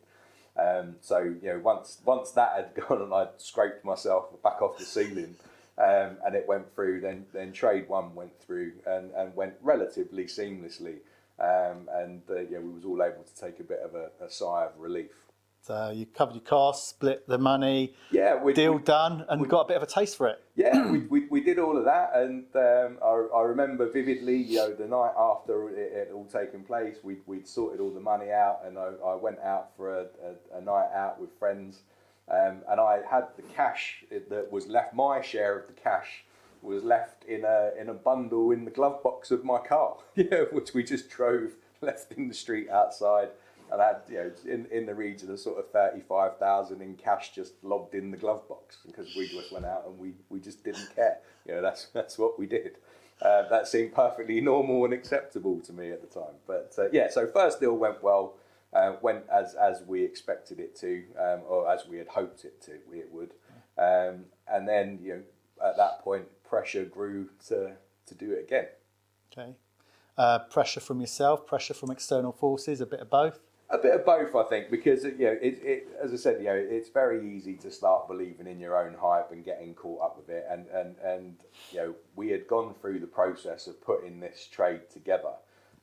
So, once that had gone and I'd scraped myself back off the ceiling, and it went through, then trade one went through and went relatively seamlessly. and we was all able to take a bit of a sigh of relief. So you covered your costs, split the money, deal done, and got a bit of a taste for it. Yeah, we did all of that, and I remember vividly, the night after it had all taken place, we'd sorted all the money out, and I went out for a night out with friends, and I had the cash that was left, my share of the cash was left in a bundle in the glove box of my car, which we just drove, left in the street outside. And I had, in the region of sort of 35,000 in cash just lobbed in the glove box, because we just went out and we just didn't care. That's what we did. That seemed perfectly normal and acceptable to me at the time. But so first deal went well, went as we expected it to, or as we had hoped it would. And then at that point pressure grew to do it again. Okay, pressure from yourself, pressure from external forces, a bit of both. A bit of both, I think, because it, as I said, it's very easy to start believing in your own hype and getting caught up with it. And we had gone through the process of putting this trade together,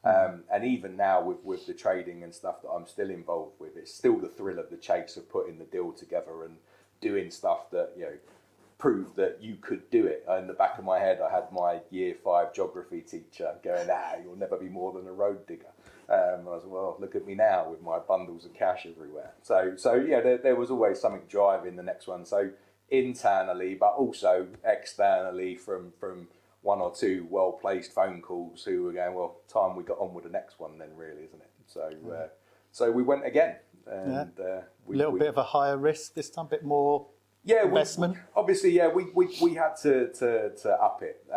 and even now with the trading and stuff that I'm still involved with, it's still the thrill of the chase of putting the deal together and doing stuff that prove that you could do it. In the back of my head, I had my year 5 geography teacher going, "You'll never be more than a road digger." I was, well, look at me now with my bundles of cash everywhere. So there was always something driving the next one. So internally, but also externally from one or two well-placed phone calls who were going, well, time we got on with the next one then, really, isn't it? So we went again. And yeah. A little bit of a higher risk this time, a bit more investment. We had to up it.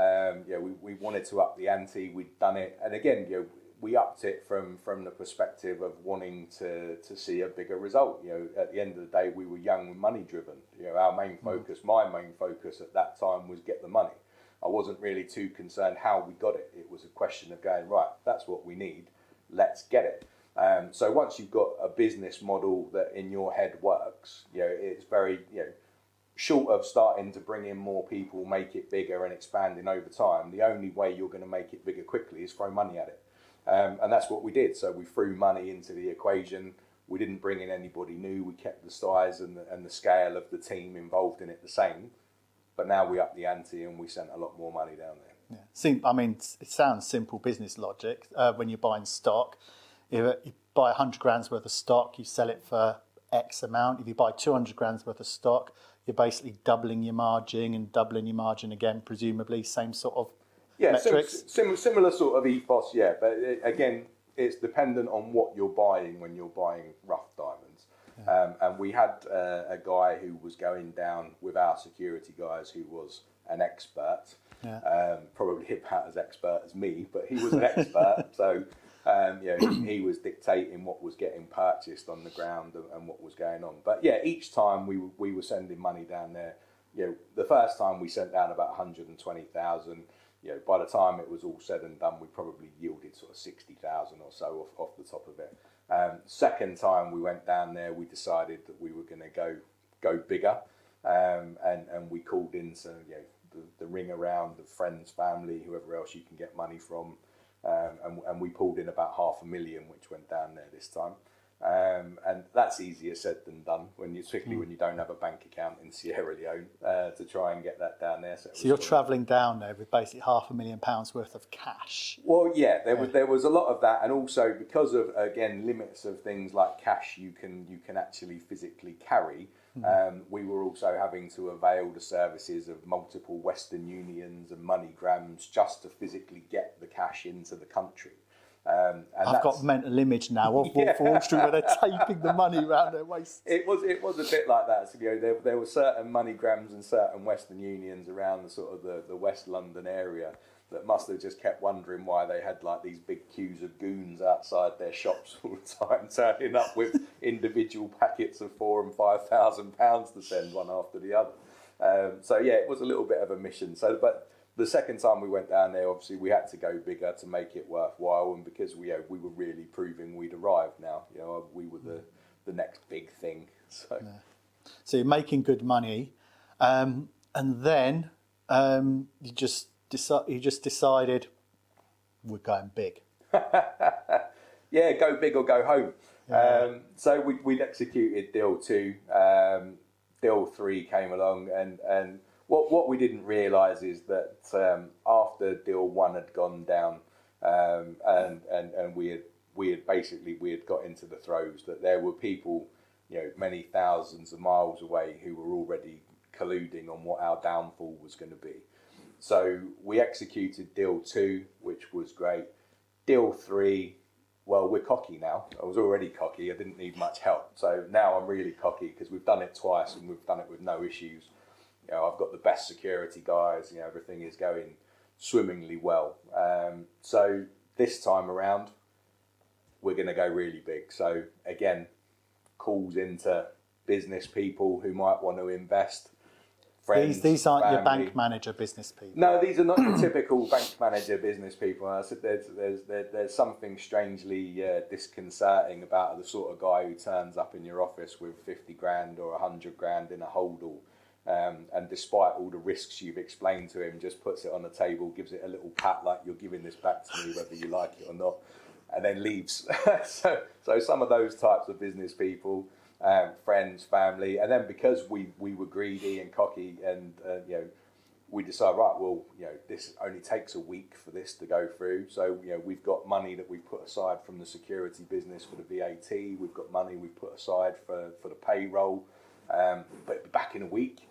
We wanted to up the ante. We'd done it. And again, we upped it from the perspective of wanting to see a bigger result. At the end of the day, we were young and money driven. Our main focus, my main focus at that time, was get the money. I wasn't really too concerned how we got it. It was a question of going, right, that's what we need, let's get it. So once you've got a business model that in your head works, it's very, short of starting to bring in more people, make it bigger and expanding over time, the only way you're going to make it bigger quickly is throw money at it. And that's what we did. So we threw money into the equation. We didn't bring in anybody new. We kept the size and the scale of the team involved in it the same. But now we upped the ante and we sent a lot more money down there. Yeah. It sounds simple business logic. When you're buying stock, if you buy 100 grand's worth of stock, you sell it for X amount. If you buy 200 grand's worth of stock, you're basically doubling your margin and doubling your margin again, presumably. Same sort of. Yeah, similar sort of ethos, yeah. But again, it's dependent on what you're buying when you're buying rough diamonds. Yeah. And we had a guy who was going down with our security guys who was an expert, yeah. Probably about as expert as me, but he was an expert. So he was dictating what was getting purchased on the ground and what was going on. But yeah, each time we were sending money down there. The first time we sent down about 120,000. By the time it was all said and done, we probably yielded sort of 60,000 or so off the top of it. Second time we went down there, we decided that we were going to go bigger, and we called in some the ring around of friends, family, whoever else you can get money from, and we pulled in about 500,000, which went down there this time. And that's easier said than done, particularly when you don't have a bank account in Sierra Leone, to try and get that down there. So you're travelling down there with basically £500,000 worth of cash. Well, yeah, there was a lot of that, and also because of, again, limits of things like cash you can actually physically carry. We were also having to avail the services of multiple Western Unions and MoneyGrams just to physically get the cash into the country. And I've got mental image now of Wall Street where they're taping the money around their waist. It was a bit like that. So, there were certain MoneyGrams and certain Western Unions around the sort of the West London area that must have just kept wondering why they had like these big queues of goons outside their shops all the time, turning up with individual packets of £4,000 and £5,000 to send one after the other. It was a little bit of a mission. But the second time we went down there, obviously, we had to go bigger to make it worthwhile, and because we were really proving we'd arrived now. We were the next big thing. So you're making good money, and then you just decided we're going big. yeah, go big or go home. Yeah. So we'd executed deal 2, deal 3 came along, and what we didn't realise is that after deal 1 had gone down, and we had got into the throes that there were people, you know, many thousands of miles away who were already colluding on what our downfall was going to be. So we executed deal 2, which was great. Deal 3, well, we're cocky now. I was already cocky. I didn't need much help. So now I'm really cocky because we've done it twice and we've done it with no issues. You know, I've got the best security guys. You know, everything is going swimmingly well. So this time around, we're going to go really big. So again, calls into business people who might want to invest. Friends, these aren't family. Your bank manager business people. No, these are not your typical bank manager business people. And I said there's something strangely disconcerting about the sort of guy who turns up in your office with 50 grand or 100 grand in a holdall, and despite all the risks you've explained to him, just puts it on the table, gives it a little pat like, you're giving this back to me whether you like it or not, and then leaves. so some of those types of business people. Friends, family, and then because we were greedy and cocky, and you know, we decided, right, well, you know, this only takes a week for this to go through. So you know, we've got money that we put aside from the security business for the VAT. We've got money we put aside for the payroll, but it'll be back in a week.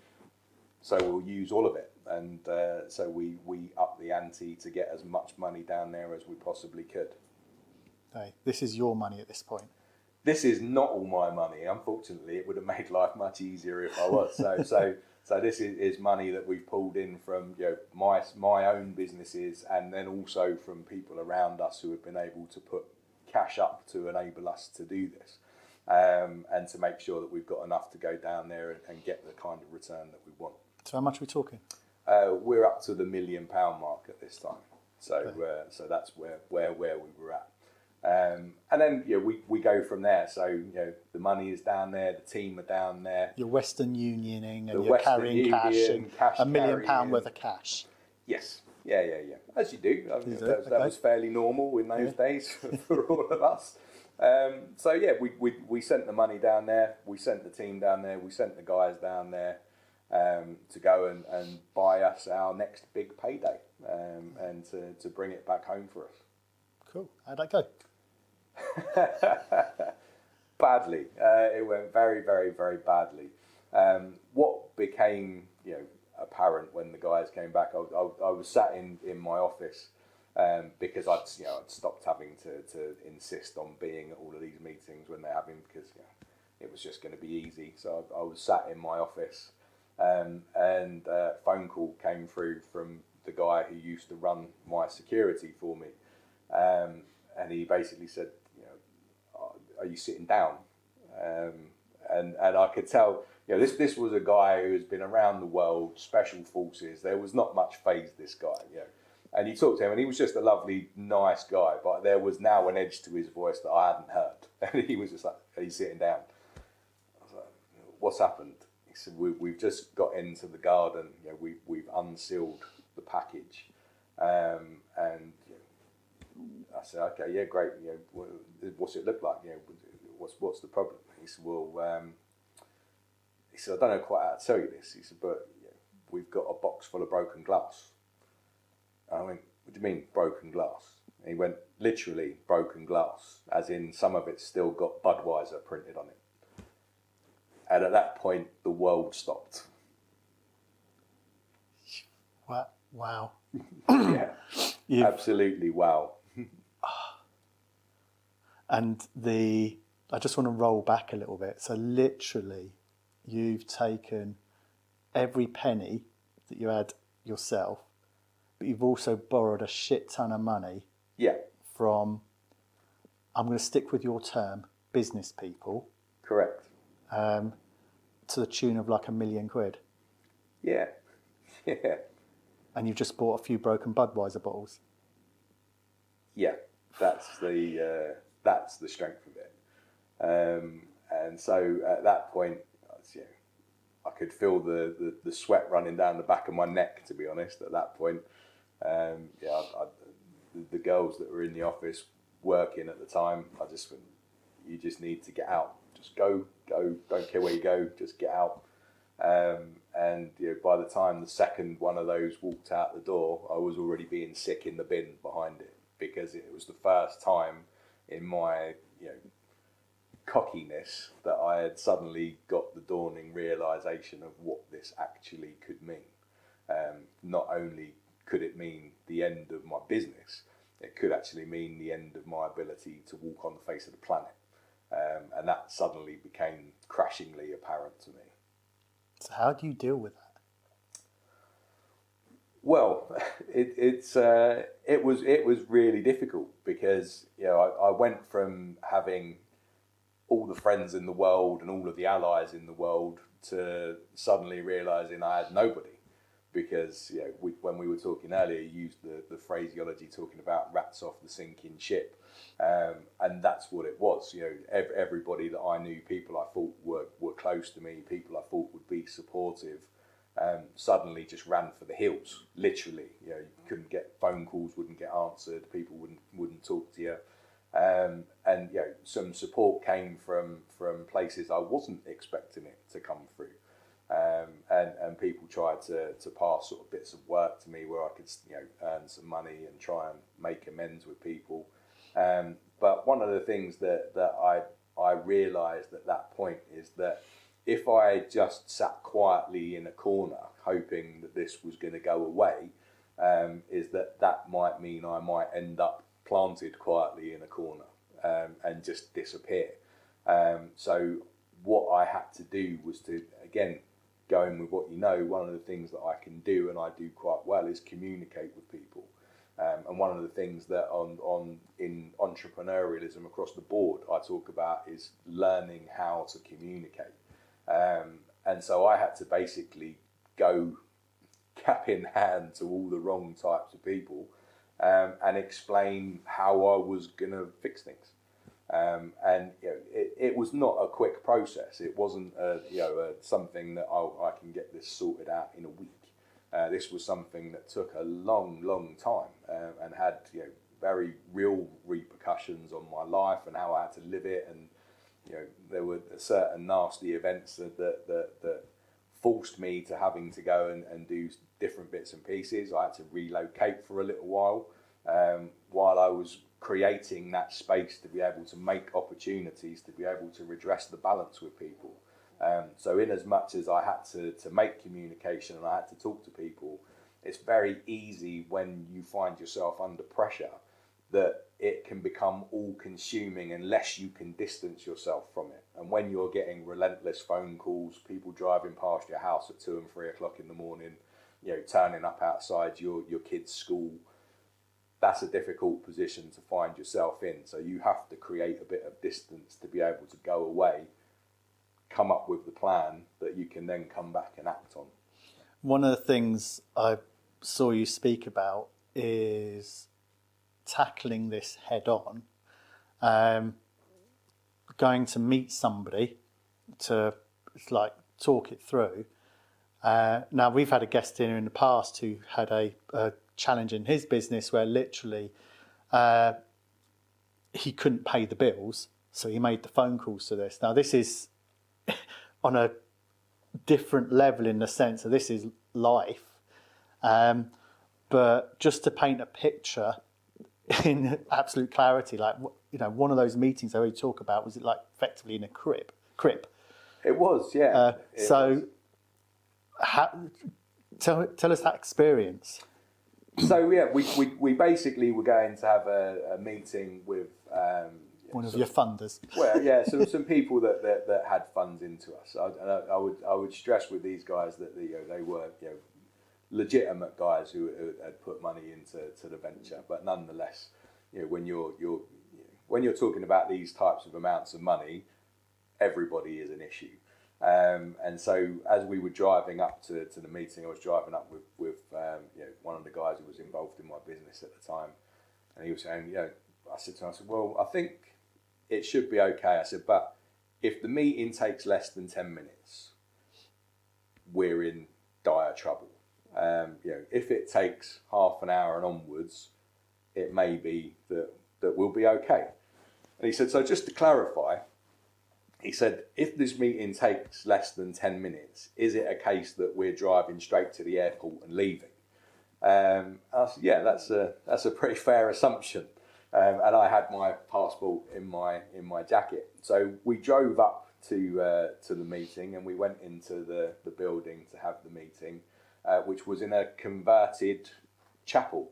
So we'll use all of it, and so we upped the ante to get as much money down there as we possibly could. Hey, this is your money at this point. This is not all my money. Unfortunately, it would have made life much easier if I was. So this is money that we've pulled in from, you know, my own businesses, and then also from people around us who have been able to put cash up to enable us to do this, and to make sure that we've got enough to go down there and get the kind of return that we want. So how much are we talking? We're up to the £1 million mark at this time. So okay. So that's where we were at. And then yeah, we go from there. So you know, the money is down there, the team are down there. You're Western Unioning, and you're carrying cash, and £1 million worth of cash. Yes, yeah. As you do. I mean, that was fairly normal in those days for all of us. So yeah, we sent the money down there. We sent the team down there. We sent the guys down there to go and buy us our next big payday, and to bring it back home for us. Cool. How'd that go? Badly. It went very, very, very badly. What became, you know, apparent when the guys came back, I was sat in my office, because I'd stopped having to insist on being at all of these meetings when they're having, because you know, it was just going to be easy. So I was sat in my office, and a phone call came through from the guy who used to run my security for me, and he basically said, you know, are you sitting down? And I could tell, you know, this was a guy who has been around the world, special forces. There was not much phase this guy, you know. And you talked to him, and he was just a lovely, nice guy, but there was now an edge to his voice that I hadn't heard. And he was just like, are you sitting down? I was like, what's happened? He said, we've just got into the garden. You know, we've unsealed the package, and you know, I said, okay, yeah, great. You know, what's it look like? You know, what's the problem? He said, well, he said, I don't know quite how to tell you this. He said, but you know, we've got a box full of broken glass. And I went, what do you mean broken glass? And he went, literally broken glass, as in some of it's still got Budweiser printed on it. And at that point, the world stopped. What? Wow. Yeah. You've... Absolutely wow. And I just want to roll back a little bit. So literally, you've taken every penny that you had yourself, but you've also borrowed a shit ton of money. Yeah. From, I'm going to stick with your term, business people. Correct. To the tune of like £1 million. Yeah. Yeah. And you've just bought a few broken Budweiser bottles. Yeah, that's the strength of it. And so at that point, I could feel the sweat running down the back of my neck, to be honest, at that point. Yeah, the girls that were in the office working at the time, I just went, you just need to get out. Just go, don't care where you go, just get out. And you know, by the time the second one of those walked out the door, I was already being sick in the bin behind it, because it was the first time in my, you know, cockiness that I had suddenly got the dawning realization of what this actually could mean. Not only could it mean the end of my business, it could actually mean the end of my ability to walk on the face of the planet. And that suddenly became crashingly apparent to me. So how do you deal with that? Well, it was really difficult, because, you know, I went from having all the friends in the world and all of the allies in the world to suddenly realizing I had nobody, because, you know, when we were talking earlier, you used the phraseology talking about rats off the sinking ship. And that's what it was. You know, everybody that I knew, people I thought were close to me, people I thought would be supportive, suddenly just ran for the hills, literally. You know, you couldn't get phone calls, wouldn't get answered, people wouldn't talk to you. And, you know, some support came from places I wasn't expecting it to come through. And people tried to pass sort of bits of work to me where I could, you know, earn some money and try and make amends with people. But one of the things that I realized at that point is that if I just sat quietly in a corner hoping that this was going to go away, is that might mean I might end up planted quietly in a corner and just disappear. So what I had to do was to, again, going with what you know, one of the things that I can do and I do quite well is communicate with people. And one of the things that in entrepreneurialism across the board I talk about is learning how to communicate. And so I had to basically go cap in hand to all the wrong types of people and explain how I was going to fix things. And you know, it was not a quick process. It wasn't something that I can get this sorted out in a week. This was something that took a long, long time and had, you know, very real repercussions on my life and how I had to live it. And, you know, there were certain nasty events that forced me to having to go and do different bits and pieces. I had to relocate for a little while I was creating that space to be able to make opportunities, to be able to redress the balance with people. So in as much as I had to make communication and I had to talk to people, it's very easy when you find yourself under pressure that it can become all-consuming unless you can distance yourself from it. And when you're getting relentless phone calls, people driving past your house at 2 and 3 o'clock in the morning, you know, turning up outside your kid's school, that's a difficult position to find yourself in. So you have to create a bit of distance to be able to go away, come up with the plan that you can then come back and act on. One of the things I saw you speak about is tackling this head on, going to meet somebody to like talk it through. Now we've had a guest in the past who had a challenge in his business where literally he couldn't pay the bills, so he made the phone calls to this. Now this is on a different level in the sense that this is life. But just to paint a picture in absolute clarity, like, you know, one of those meetings I already talk about, was it like effectively in a crib? It was, yeah. So tell us that experience. So, yeah, we basically were going to have a meeting with... one of your funders. Well, yeah, some people that had funds into us. I would stress with these guys that they were, you know, legitimate guys who had put money into the venture. But nonetheless, you know, when you're talking about these types of amounts of money, everybody is an issue. And so as we were driving up to the meeting, I was driving up with you know, one of the guys who was involved in my business at the time, and he was saying, you know, I said to him, I said, well, I think it should be okay. I said, but if the meeting takes less than 10 minutes, we're in dire trouble. You know, if it takes half an hour and onwards, it may be that that we'll be okay. And he said, so just to clarify, he said, if this meeting takes less than 10 minutes, is it a case that we're driving straight to the airport and leaving? I said, yeah, that's a pretty fair assumption. And I had my passport in my jacket. So we drove up to the meeting, and we went into the building to have the meeting, which was in a converted chapel.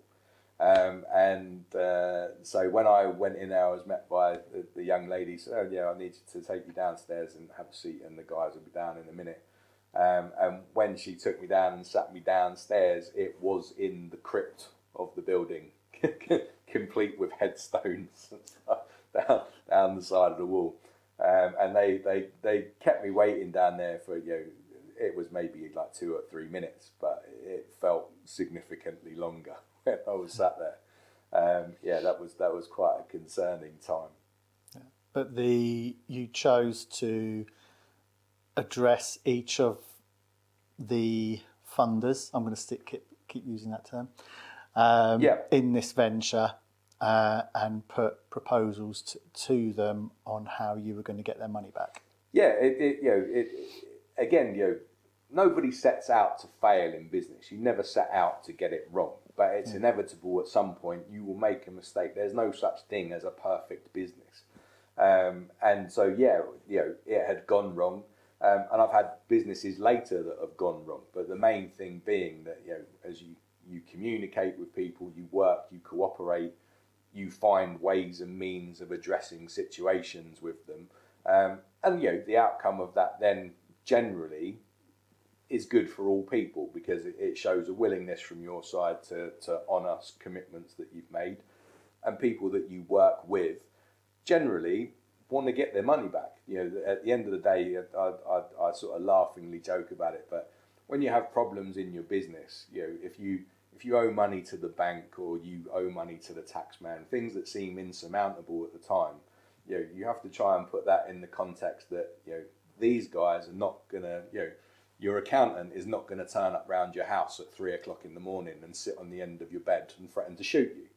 So when I went in there, I was met by the young lady. Said, oh yeah, I need to take you downstairs and have a seat, and the guys will be down in a minute. And when she took me down and sat me downstairs, it was in the crypt of the building, complete with headstones down the side of the wall. And they kept me waiting down there for, you know, it was maybe like 2 or 3 minutes, but it felt significantly longer. I was sat there. Yeah, that was quite a concerning time. Yeah. But you chose to address each of the funders. I'm going to keep using that term. In this venture, and put proposals to them on how you were going to get their money back. Yeah, nobody sets out to fail in business. You never set out to get it wrong. But it's inevitable at some point you will make a mistake. There's no such thing as a perfect business. And so, yeah, you know, it had gone wrong. And I've had businesses later that have gone wrong. But the main thing being that, you know, as you communicate with people, you work, you cooperate, you find ways and means of addressing situations with them. And, you know, the outcome of that then generally is good for all people, because it shows a willingness from your side to honour commitments that you've made, and people that you work with generally want to get their money back. You know, at the end of the day, I sort of laughingly joke about it, but when you have problems in your business, you know, if you owe money to the bank, or you owe money to the tax man, things that seem insurmountable at the time, you know, you have to try and put that in the context that, you know, these guys are not gonna, you know, your accountant is not going to turn up round your house at 3 o'clock in the morning and sit on the end of your bed and threaten to shoot you.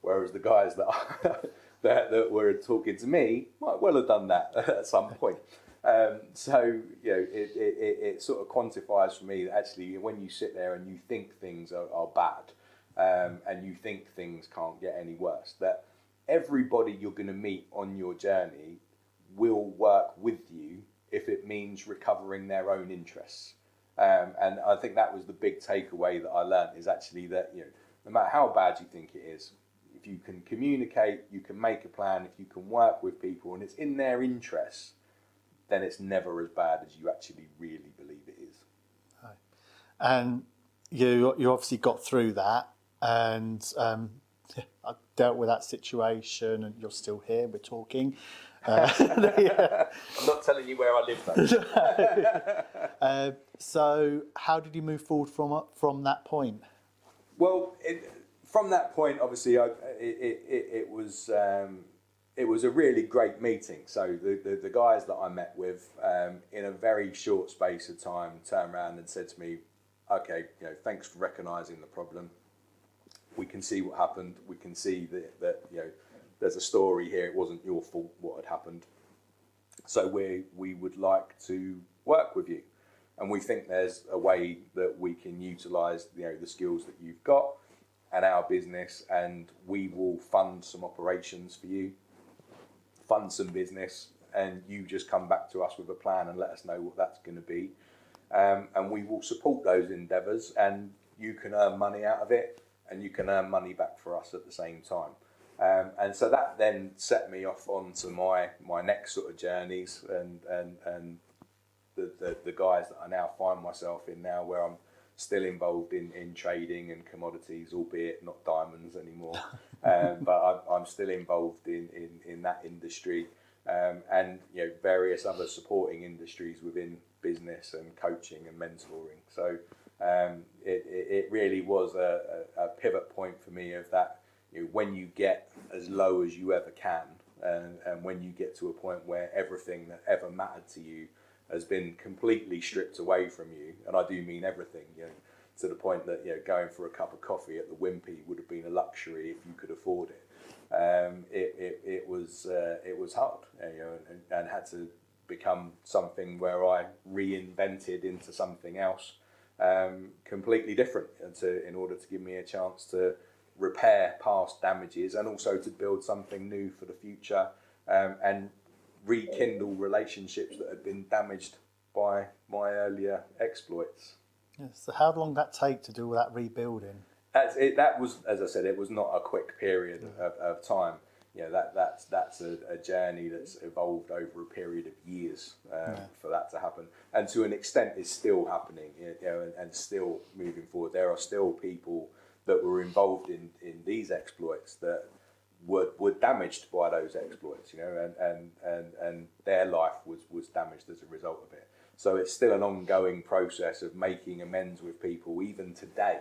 Whereas the guys that were talking to me might well have done that at some point. So, you know, it sort of quantifies for me that actually when you sit there and you think things are bad, and you think things can't get any worse, that everybody you're going to meet on your journey will work with you if it means recovering their own interests. And I think that was the big takeaway that I learned, is actually that, you know, no matter how bad you think it is, if you can communicate, you can make a plan, if you can work with people and it's in their interests, then it's never as bad as you actually really believe it is. Right. And you obviously got through that, and I dealt with that situation, and you're still here, we're talking. Yeah. I'm not telling you where I live though. So how did you move forward from that point? Well, from that point, obviously, it was a really great meeting. So the guys that I met with, in a very short space of time, turned around and said to me, okay, you know, thanks for recognising the problem. We can see what happened. We can see that you know, there's a story here. It wasn't your fault what had happened. So we would like to work with you, and we think there's a way that we can utilise, you know, the skills that you've got and our business, and we will fund some operations for you, fund some business, and you just come back to us with a plan and let us know what that's going to be, and we will support those endeavours, and you can earn money out of it, and you can earn money back for us at the same time. And so that then set me off onto my next sort of journeys, and the guys that I now find myself in now, where I'm still involved in trading and commodities, albeit not diamonds anymore, but I'm still involved in that industry, and you know, various other supporting industries within business and coaching and mentoring. So it really was a pivot point for me of that. You know, when you get as low as you ever can, and when you get to a point where everything that ever mattered to you has been completely stripped away from you, and I do mean everything, you know, to the point that, you know, going for a cup of coffee at the Wimpy would have been a luxury if you could afford it. it was hard, you know, and had to become something where I reinvented into something else completely different, and in order to give me a chance to repair past damages and also to build something new for the future, and rekindle relationships that had been damaged by my earlier exploits. Yes. So how long did that take to do all that rebuilding? That was, as I said, it was not a quick period of time. You know, that's a journey that's evolved over a period of years for that to happen, and to an extent is still happening, you know, and still moving forward. There are still people that were involved in these exploits that were damaged by those exploits, you know, and their life was damaged as a result of it. So it's still an ongoing process of making amends with people even today.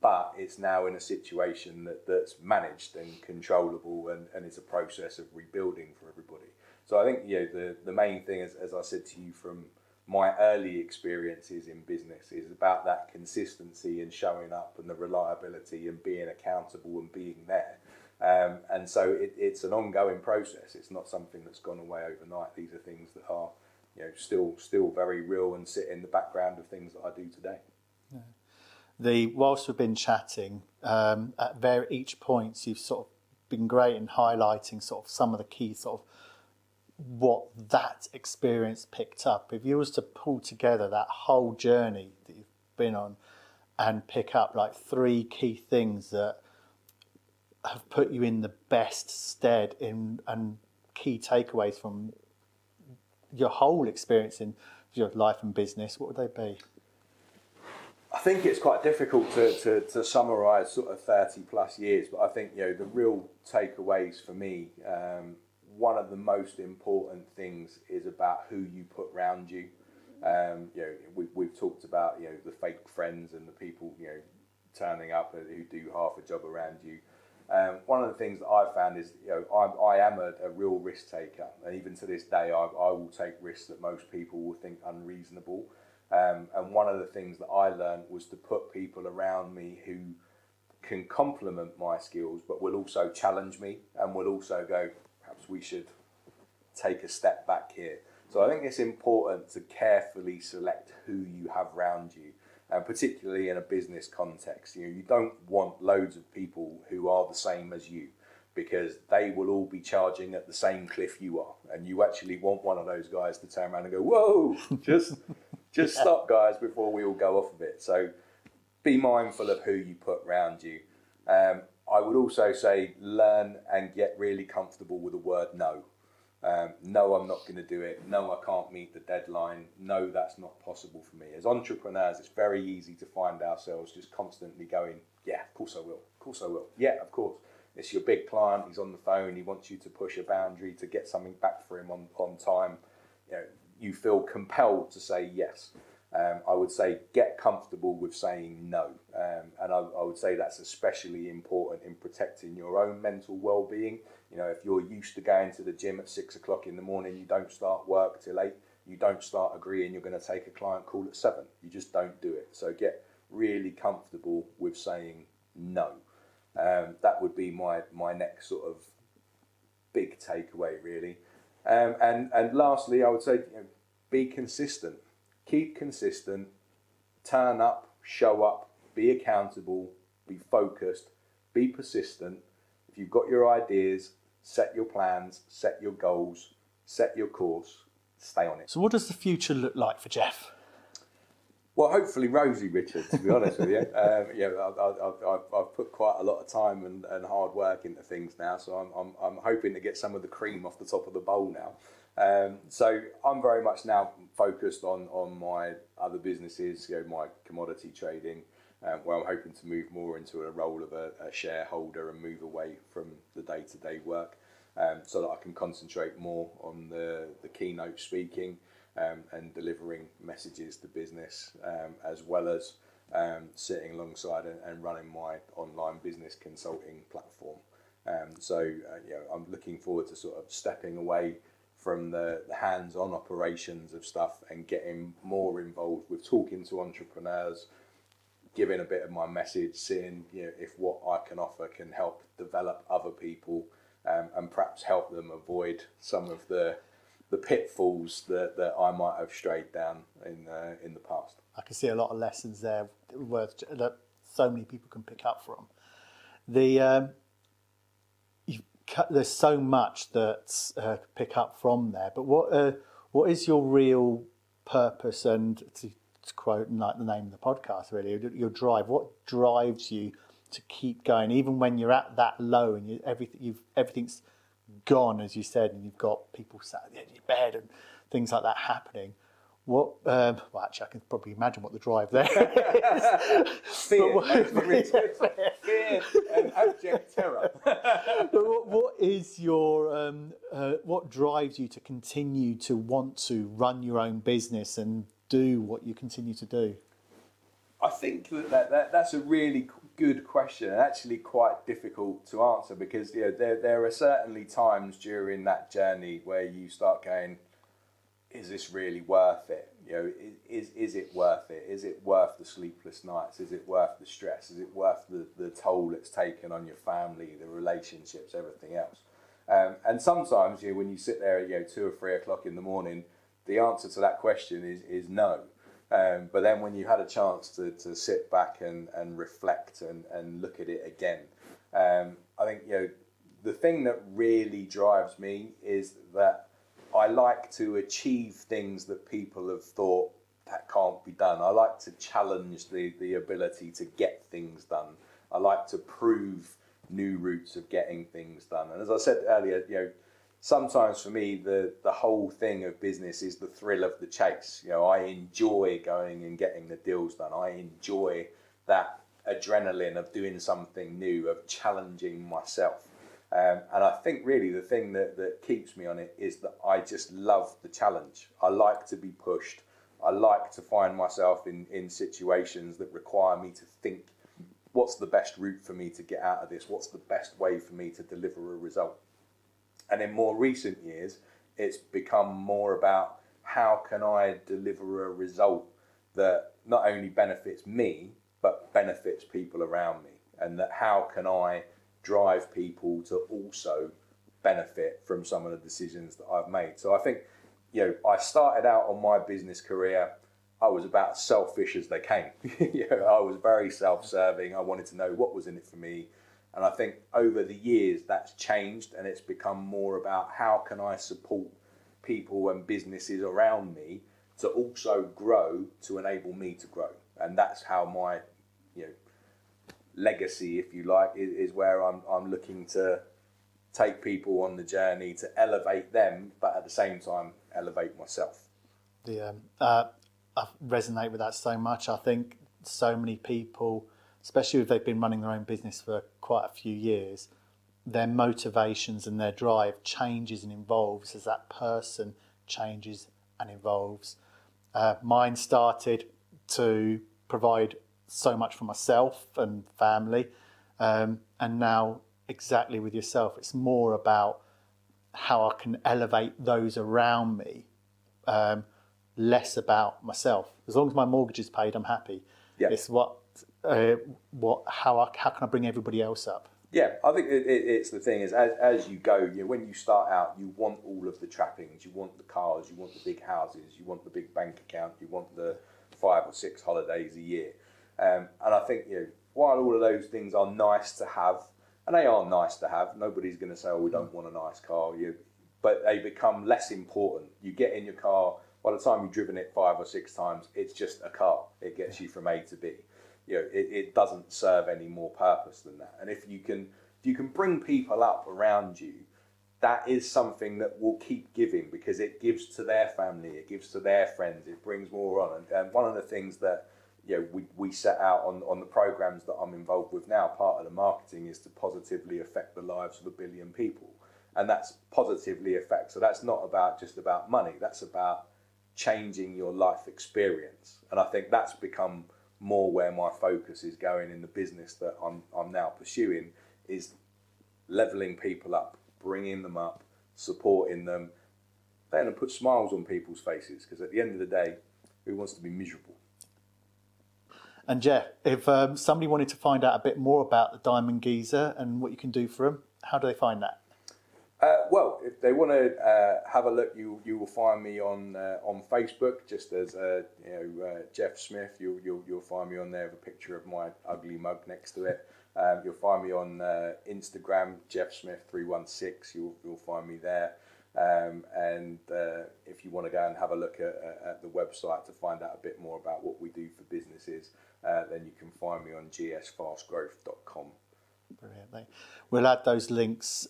But it's now in a situation that's managed and controllable, and it's a process of rebuilding for everybody. So I think, you know, the main thing is, as I said to you from my early experiences in business, is about that consistency and showing up and the reliability and being accountable and being there. And so it's an ongoing process. It's not something that's gone away overnight. These are things that are, you know, still very real and sit in the background of things that I do today. Yeah. Whilst we've been chatting, at each point, you've sort of been great in highlighting sort of some of the key sort of what that experience picked up. If you was to pull together that whole journey that you've been on and pick up like three key things that have put you in the best stead in, and key takeaways from your whole experience in your life and business, what would they be? I think it's quite difficult to summarise sort of 30 plus years, but I think, you know, the real takeaways for me, one of the most important things is about who you put round you. You know, we've talked about, you know, the fake friends and the people, you know, turning up who do half a job around you. One of the things that I've found is, you know, I am a real risk taker, and even to this day, I will take risks that most people will think unreasonable. And one of the things that I learned was to put people around me who can complement my skills, but will also challenge me and will also go, perhaps we should take a step back here. So I think it's important to carefully select who you have around you, and particularly in a business context. You know, you don't want loads of people who are the same as you, because they will all be charging at the same cliff you are. And you actually want one of those guys to turn around and go, whoa, just stop, guys, before we all go off of it. So be mindful of who you put around you. I would also say learn and get really comfortable with the word no. No, I'm not going to do it. No, I can't meet the deadline. No, that's not possible for me. As entrepreneurs, it's very easy to find ourselves just constantly going, yeah, of course I will. Of course I will. Yeah, of course. It's your big client. He's on the phone. He wants you to push a boundary to get something back for him on time. You know, you feel compelled to say yes. I would say get comfortable with saying no. And I would say that's especially important in protecting your own mental well-being. You know, if you're used to going to the gym at 6 o'clock in the morning, you don't start work till 8, you don't start agreeing you're going to take a client call at 7. You just don't do it. So get really comfortable with saying no. That would be my next sort of big takeaway, really. And lastly, I would say, you know, be consistent, keep consistent, turn up, show up, be accountable, be focused, be persistent. If you've got your ideas, set your plans, set your goals, set your course, stay on it. So what does the future look like for Geoff? Well, hopefully rosy, Richard, to be honest with you. You know, I've put quite a lot of time and hard work into things now, so I'm hoping to get some of the cream off the top of the bowl now. So I'm very much now focused on my other businesses, you know, my commodity trading, where I'm hoping to move more into a role of a shareholder and move away from the day-to-day work, so that I can concentrate more on the keynote speaking. And delivering messages to business, as well as sitting alongside and running my online business consulting platform. You know, I'm looking forward to sort of stepping away from the hands-on operations of stuff and getting more involved with talking to entrepreneurs, giving a bit of my message, seeing if what I can offer can help develop other people, and perhaps help them avoid some of the pitfalls that I might have strayed down in the past. I can see a lot of lessons there that so many people can pick up from. There's so much that pick up from there, but what is your real purpose, and to quote and like the name of the podcast really, your drive? What drives you to keep going even when you're at that low and everything's gone, as you said, and you've got people sat at the edge of your bed and things like that happening? What? Well, actually, I can probably imagine what the drive there is. Fear and abject terror. But what is your? What drives you to continue to want to run your own business and do what you continue to do? I think that's a really good question, and actually quite difficult to answer, because there are certainly times during that journey where you start going, is this really worth it? Is it worth it? Is it worth the sleepless nights? Is it worth the stress? Is it worth the toll it's taken on your family, the relationships, everything else? And sometimes when you sit there at 2 or 3 o'clock in the morning, the answer to that question is no. But then when you had a chance to sit back and reflect and look at it again, I think the thing that really drives me is that I like to achieve things that people have thought that can't be done. I like to challenge the ability to get things done. I like to prove new routes of getting things done. And as I said earlier, sometimes for me the whole thing of business is the thrill of the chase. I enjoy going and getting the deals done. I enjoy that adrenaline of doing something new, of challenging myself. And I think really the thing that keeps me on it is that I just love the challenge. I like to be pushed. I like to find myself in situations that require me to think, what's the best route for me to get out of this? What's the best way for me to deliver a result? And in more recent years, it's become more about how can I deliver a result that not only benefits me, but benefits people around me, and that how can I drive people to also benefit from some of the decisions that I've made. So I think, I started out on my business career, I was about as selfish as they came. I was very self-serving. I wanted to know what was in it for me. And I think over the years that's changed, and it's become more about how can I support people and businesses around me to also grow, to enable me to grow. And that's how my, legacy, if you like, is where I'm looking to take people on the journey to elevate them, but at the same time elevate myself. Yeah, I resonate with that so much. I think so many people, especially if they've been running their own business for quite a few years, their motivations and their drive changes and evolves as that person changes and evolves. Mine started to provide so much for myself and family, and now exactly with yourself, it's more about how I can elevate those around me, less about myself. As long as my mortgage is paid, I'm happy. Yeah. It's how can I bring everybody else up? Yeah, I think it's the thing is, as you go, when you start out, you want all of the trappings. You want the cars, you want the big houses, you want the big bank account, you want the 5 or 6 holidays a year. And I think, while all of those things are nice to have, and they are nice to have, nobody's going to say, oh, we don't want a nice car, but they become less important. You get in your car, by the time you've driven it 5 or 6 times, it's just a car. It gets you from A to B. It doesn't serve any more purpose than that. And if you can bring people up around you, that is something that will keep giving, because it gives to their family, it gives to their friends, it brings more on. And one of the things that we set out on the programs that I'm involved with now, part of the marketing is to positively affect the lives of 1 billion people. And that's positively affect. So that's not just about money. That's about changing your life experience. And I think that's become more where my focus is going in the business that I'm now pursuing, is leveling people up, bringing them up, supporting them. They're going to put smiles on people's faces, because at the end of the day, who wants to be miserable? And Geoff, if somebody wanted to find out a bit more about the Diamond Geezer and what you can do for them, how do they find that? Well, if they want to have a look, you will find me on Facebook, just as Geoff Smith. You'll find me on there with a picture of my ugly mug next to it. You'll find me on Instagram, Geoff Smith 316. You'll find me there. And if you want to go and have a look at the website to find out a bit more about what we do for businesses, then you can find me on GSFastGrowth.com. Brilliantly. We'll add those links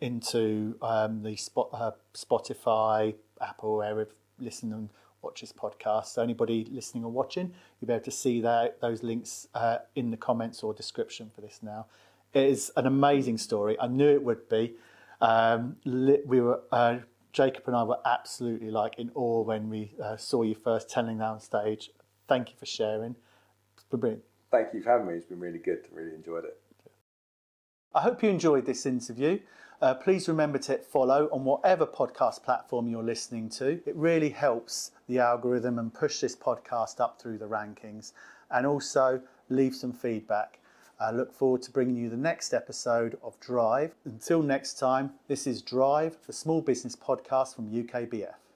into the Spotify, Apple, wherever you listen and watch this podcast. So anybody listening or watching, you'll be able to see those links in the comments or description for this now. It is an amazing story. I knew it would be. Jacob and I were absolutely like in awe when we saw you first telling that on stage. Thank you for sharing. It's been brilliant. Thank you for having me. It's been really good. Really enjoyed it. I hope you enjoyed this interview. Please remember to hit follow on whatever podcast platform you're listening to. It really helps the algorithm and push this podcast up through the rankings. And also leave some feedback. I look forward to bringing you the next episode of Drive. Until next time, this is Drive, the small business podcast from UKBF.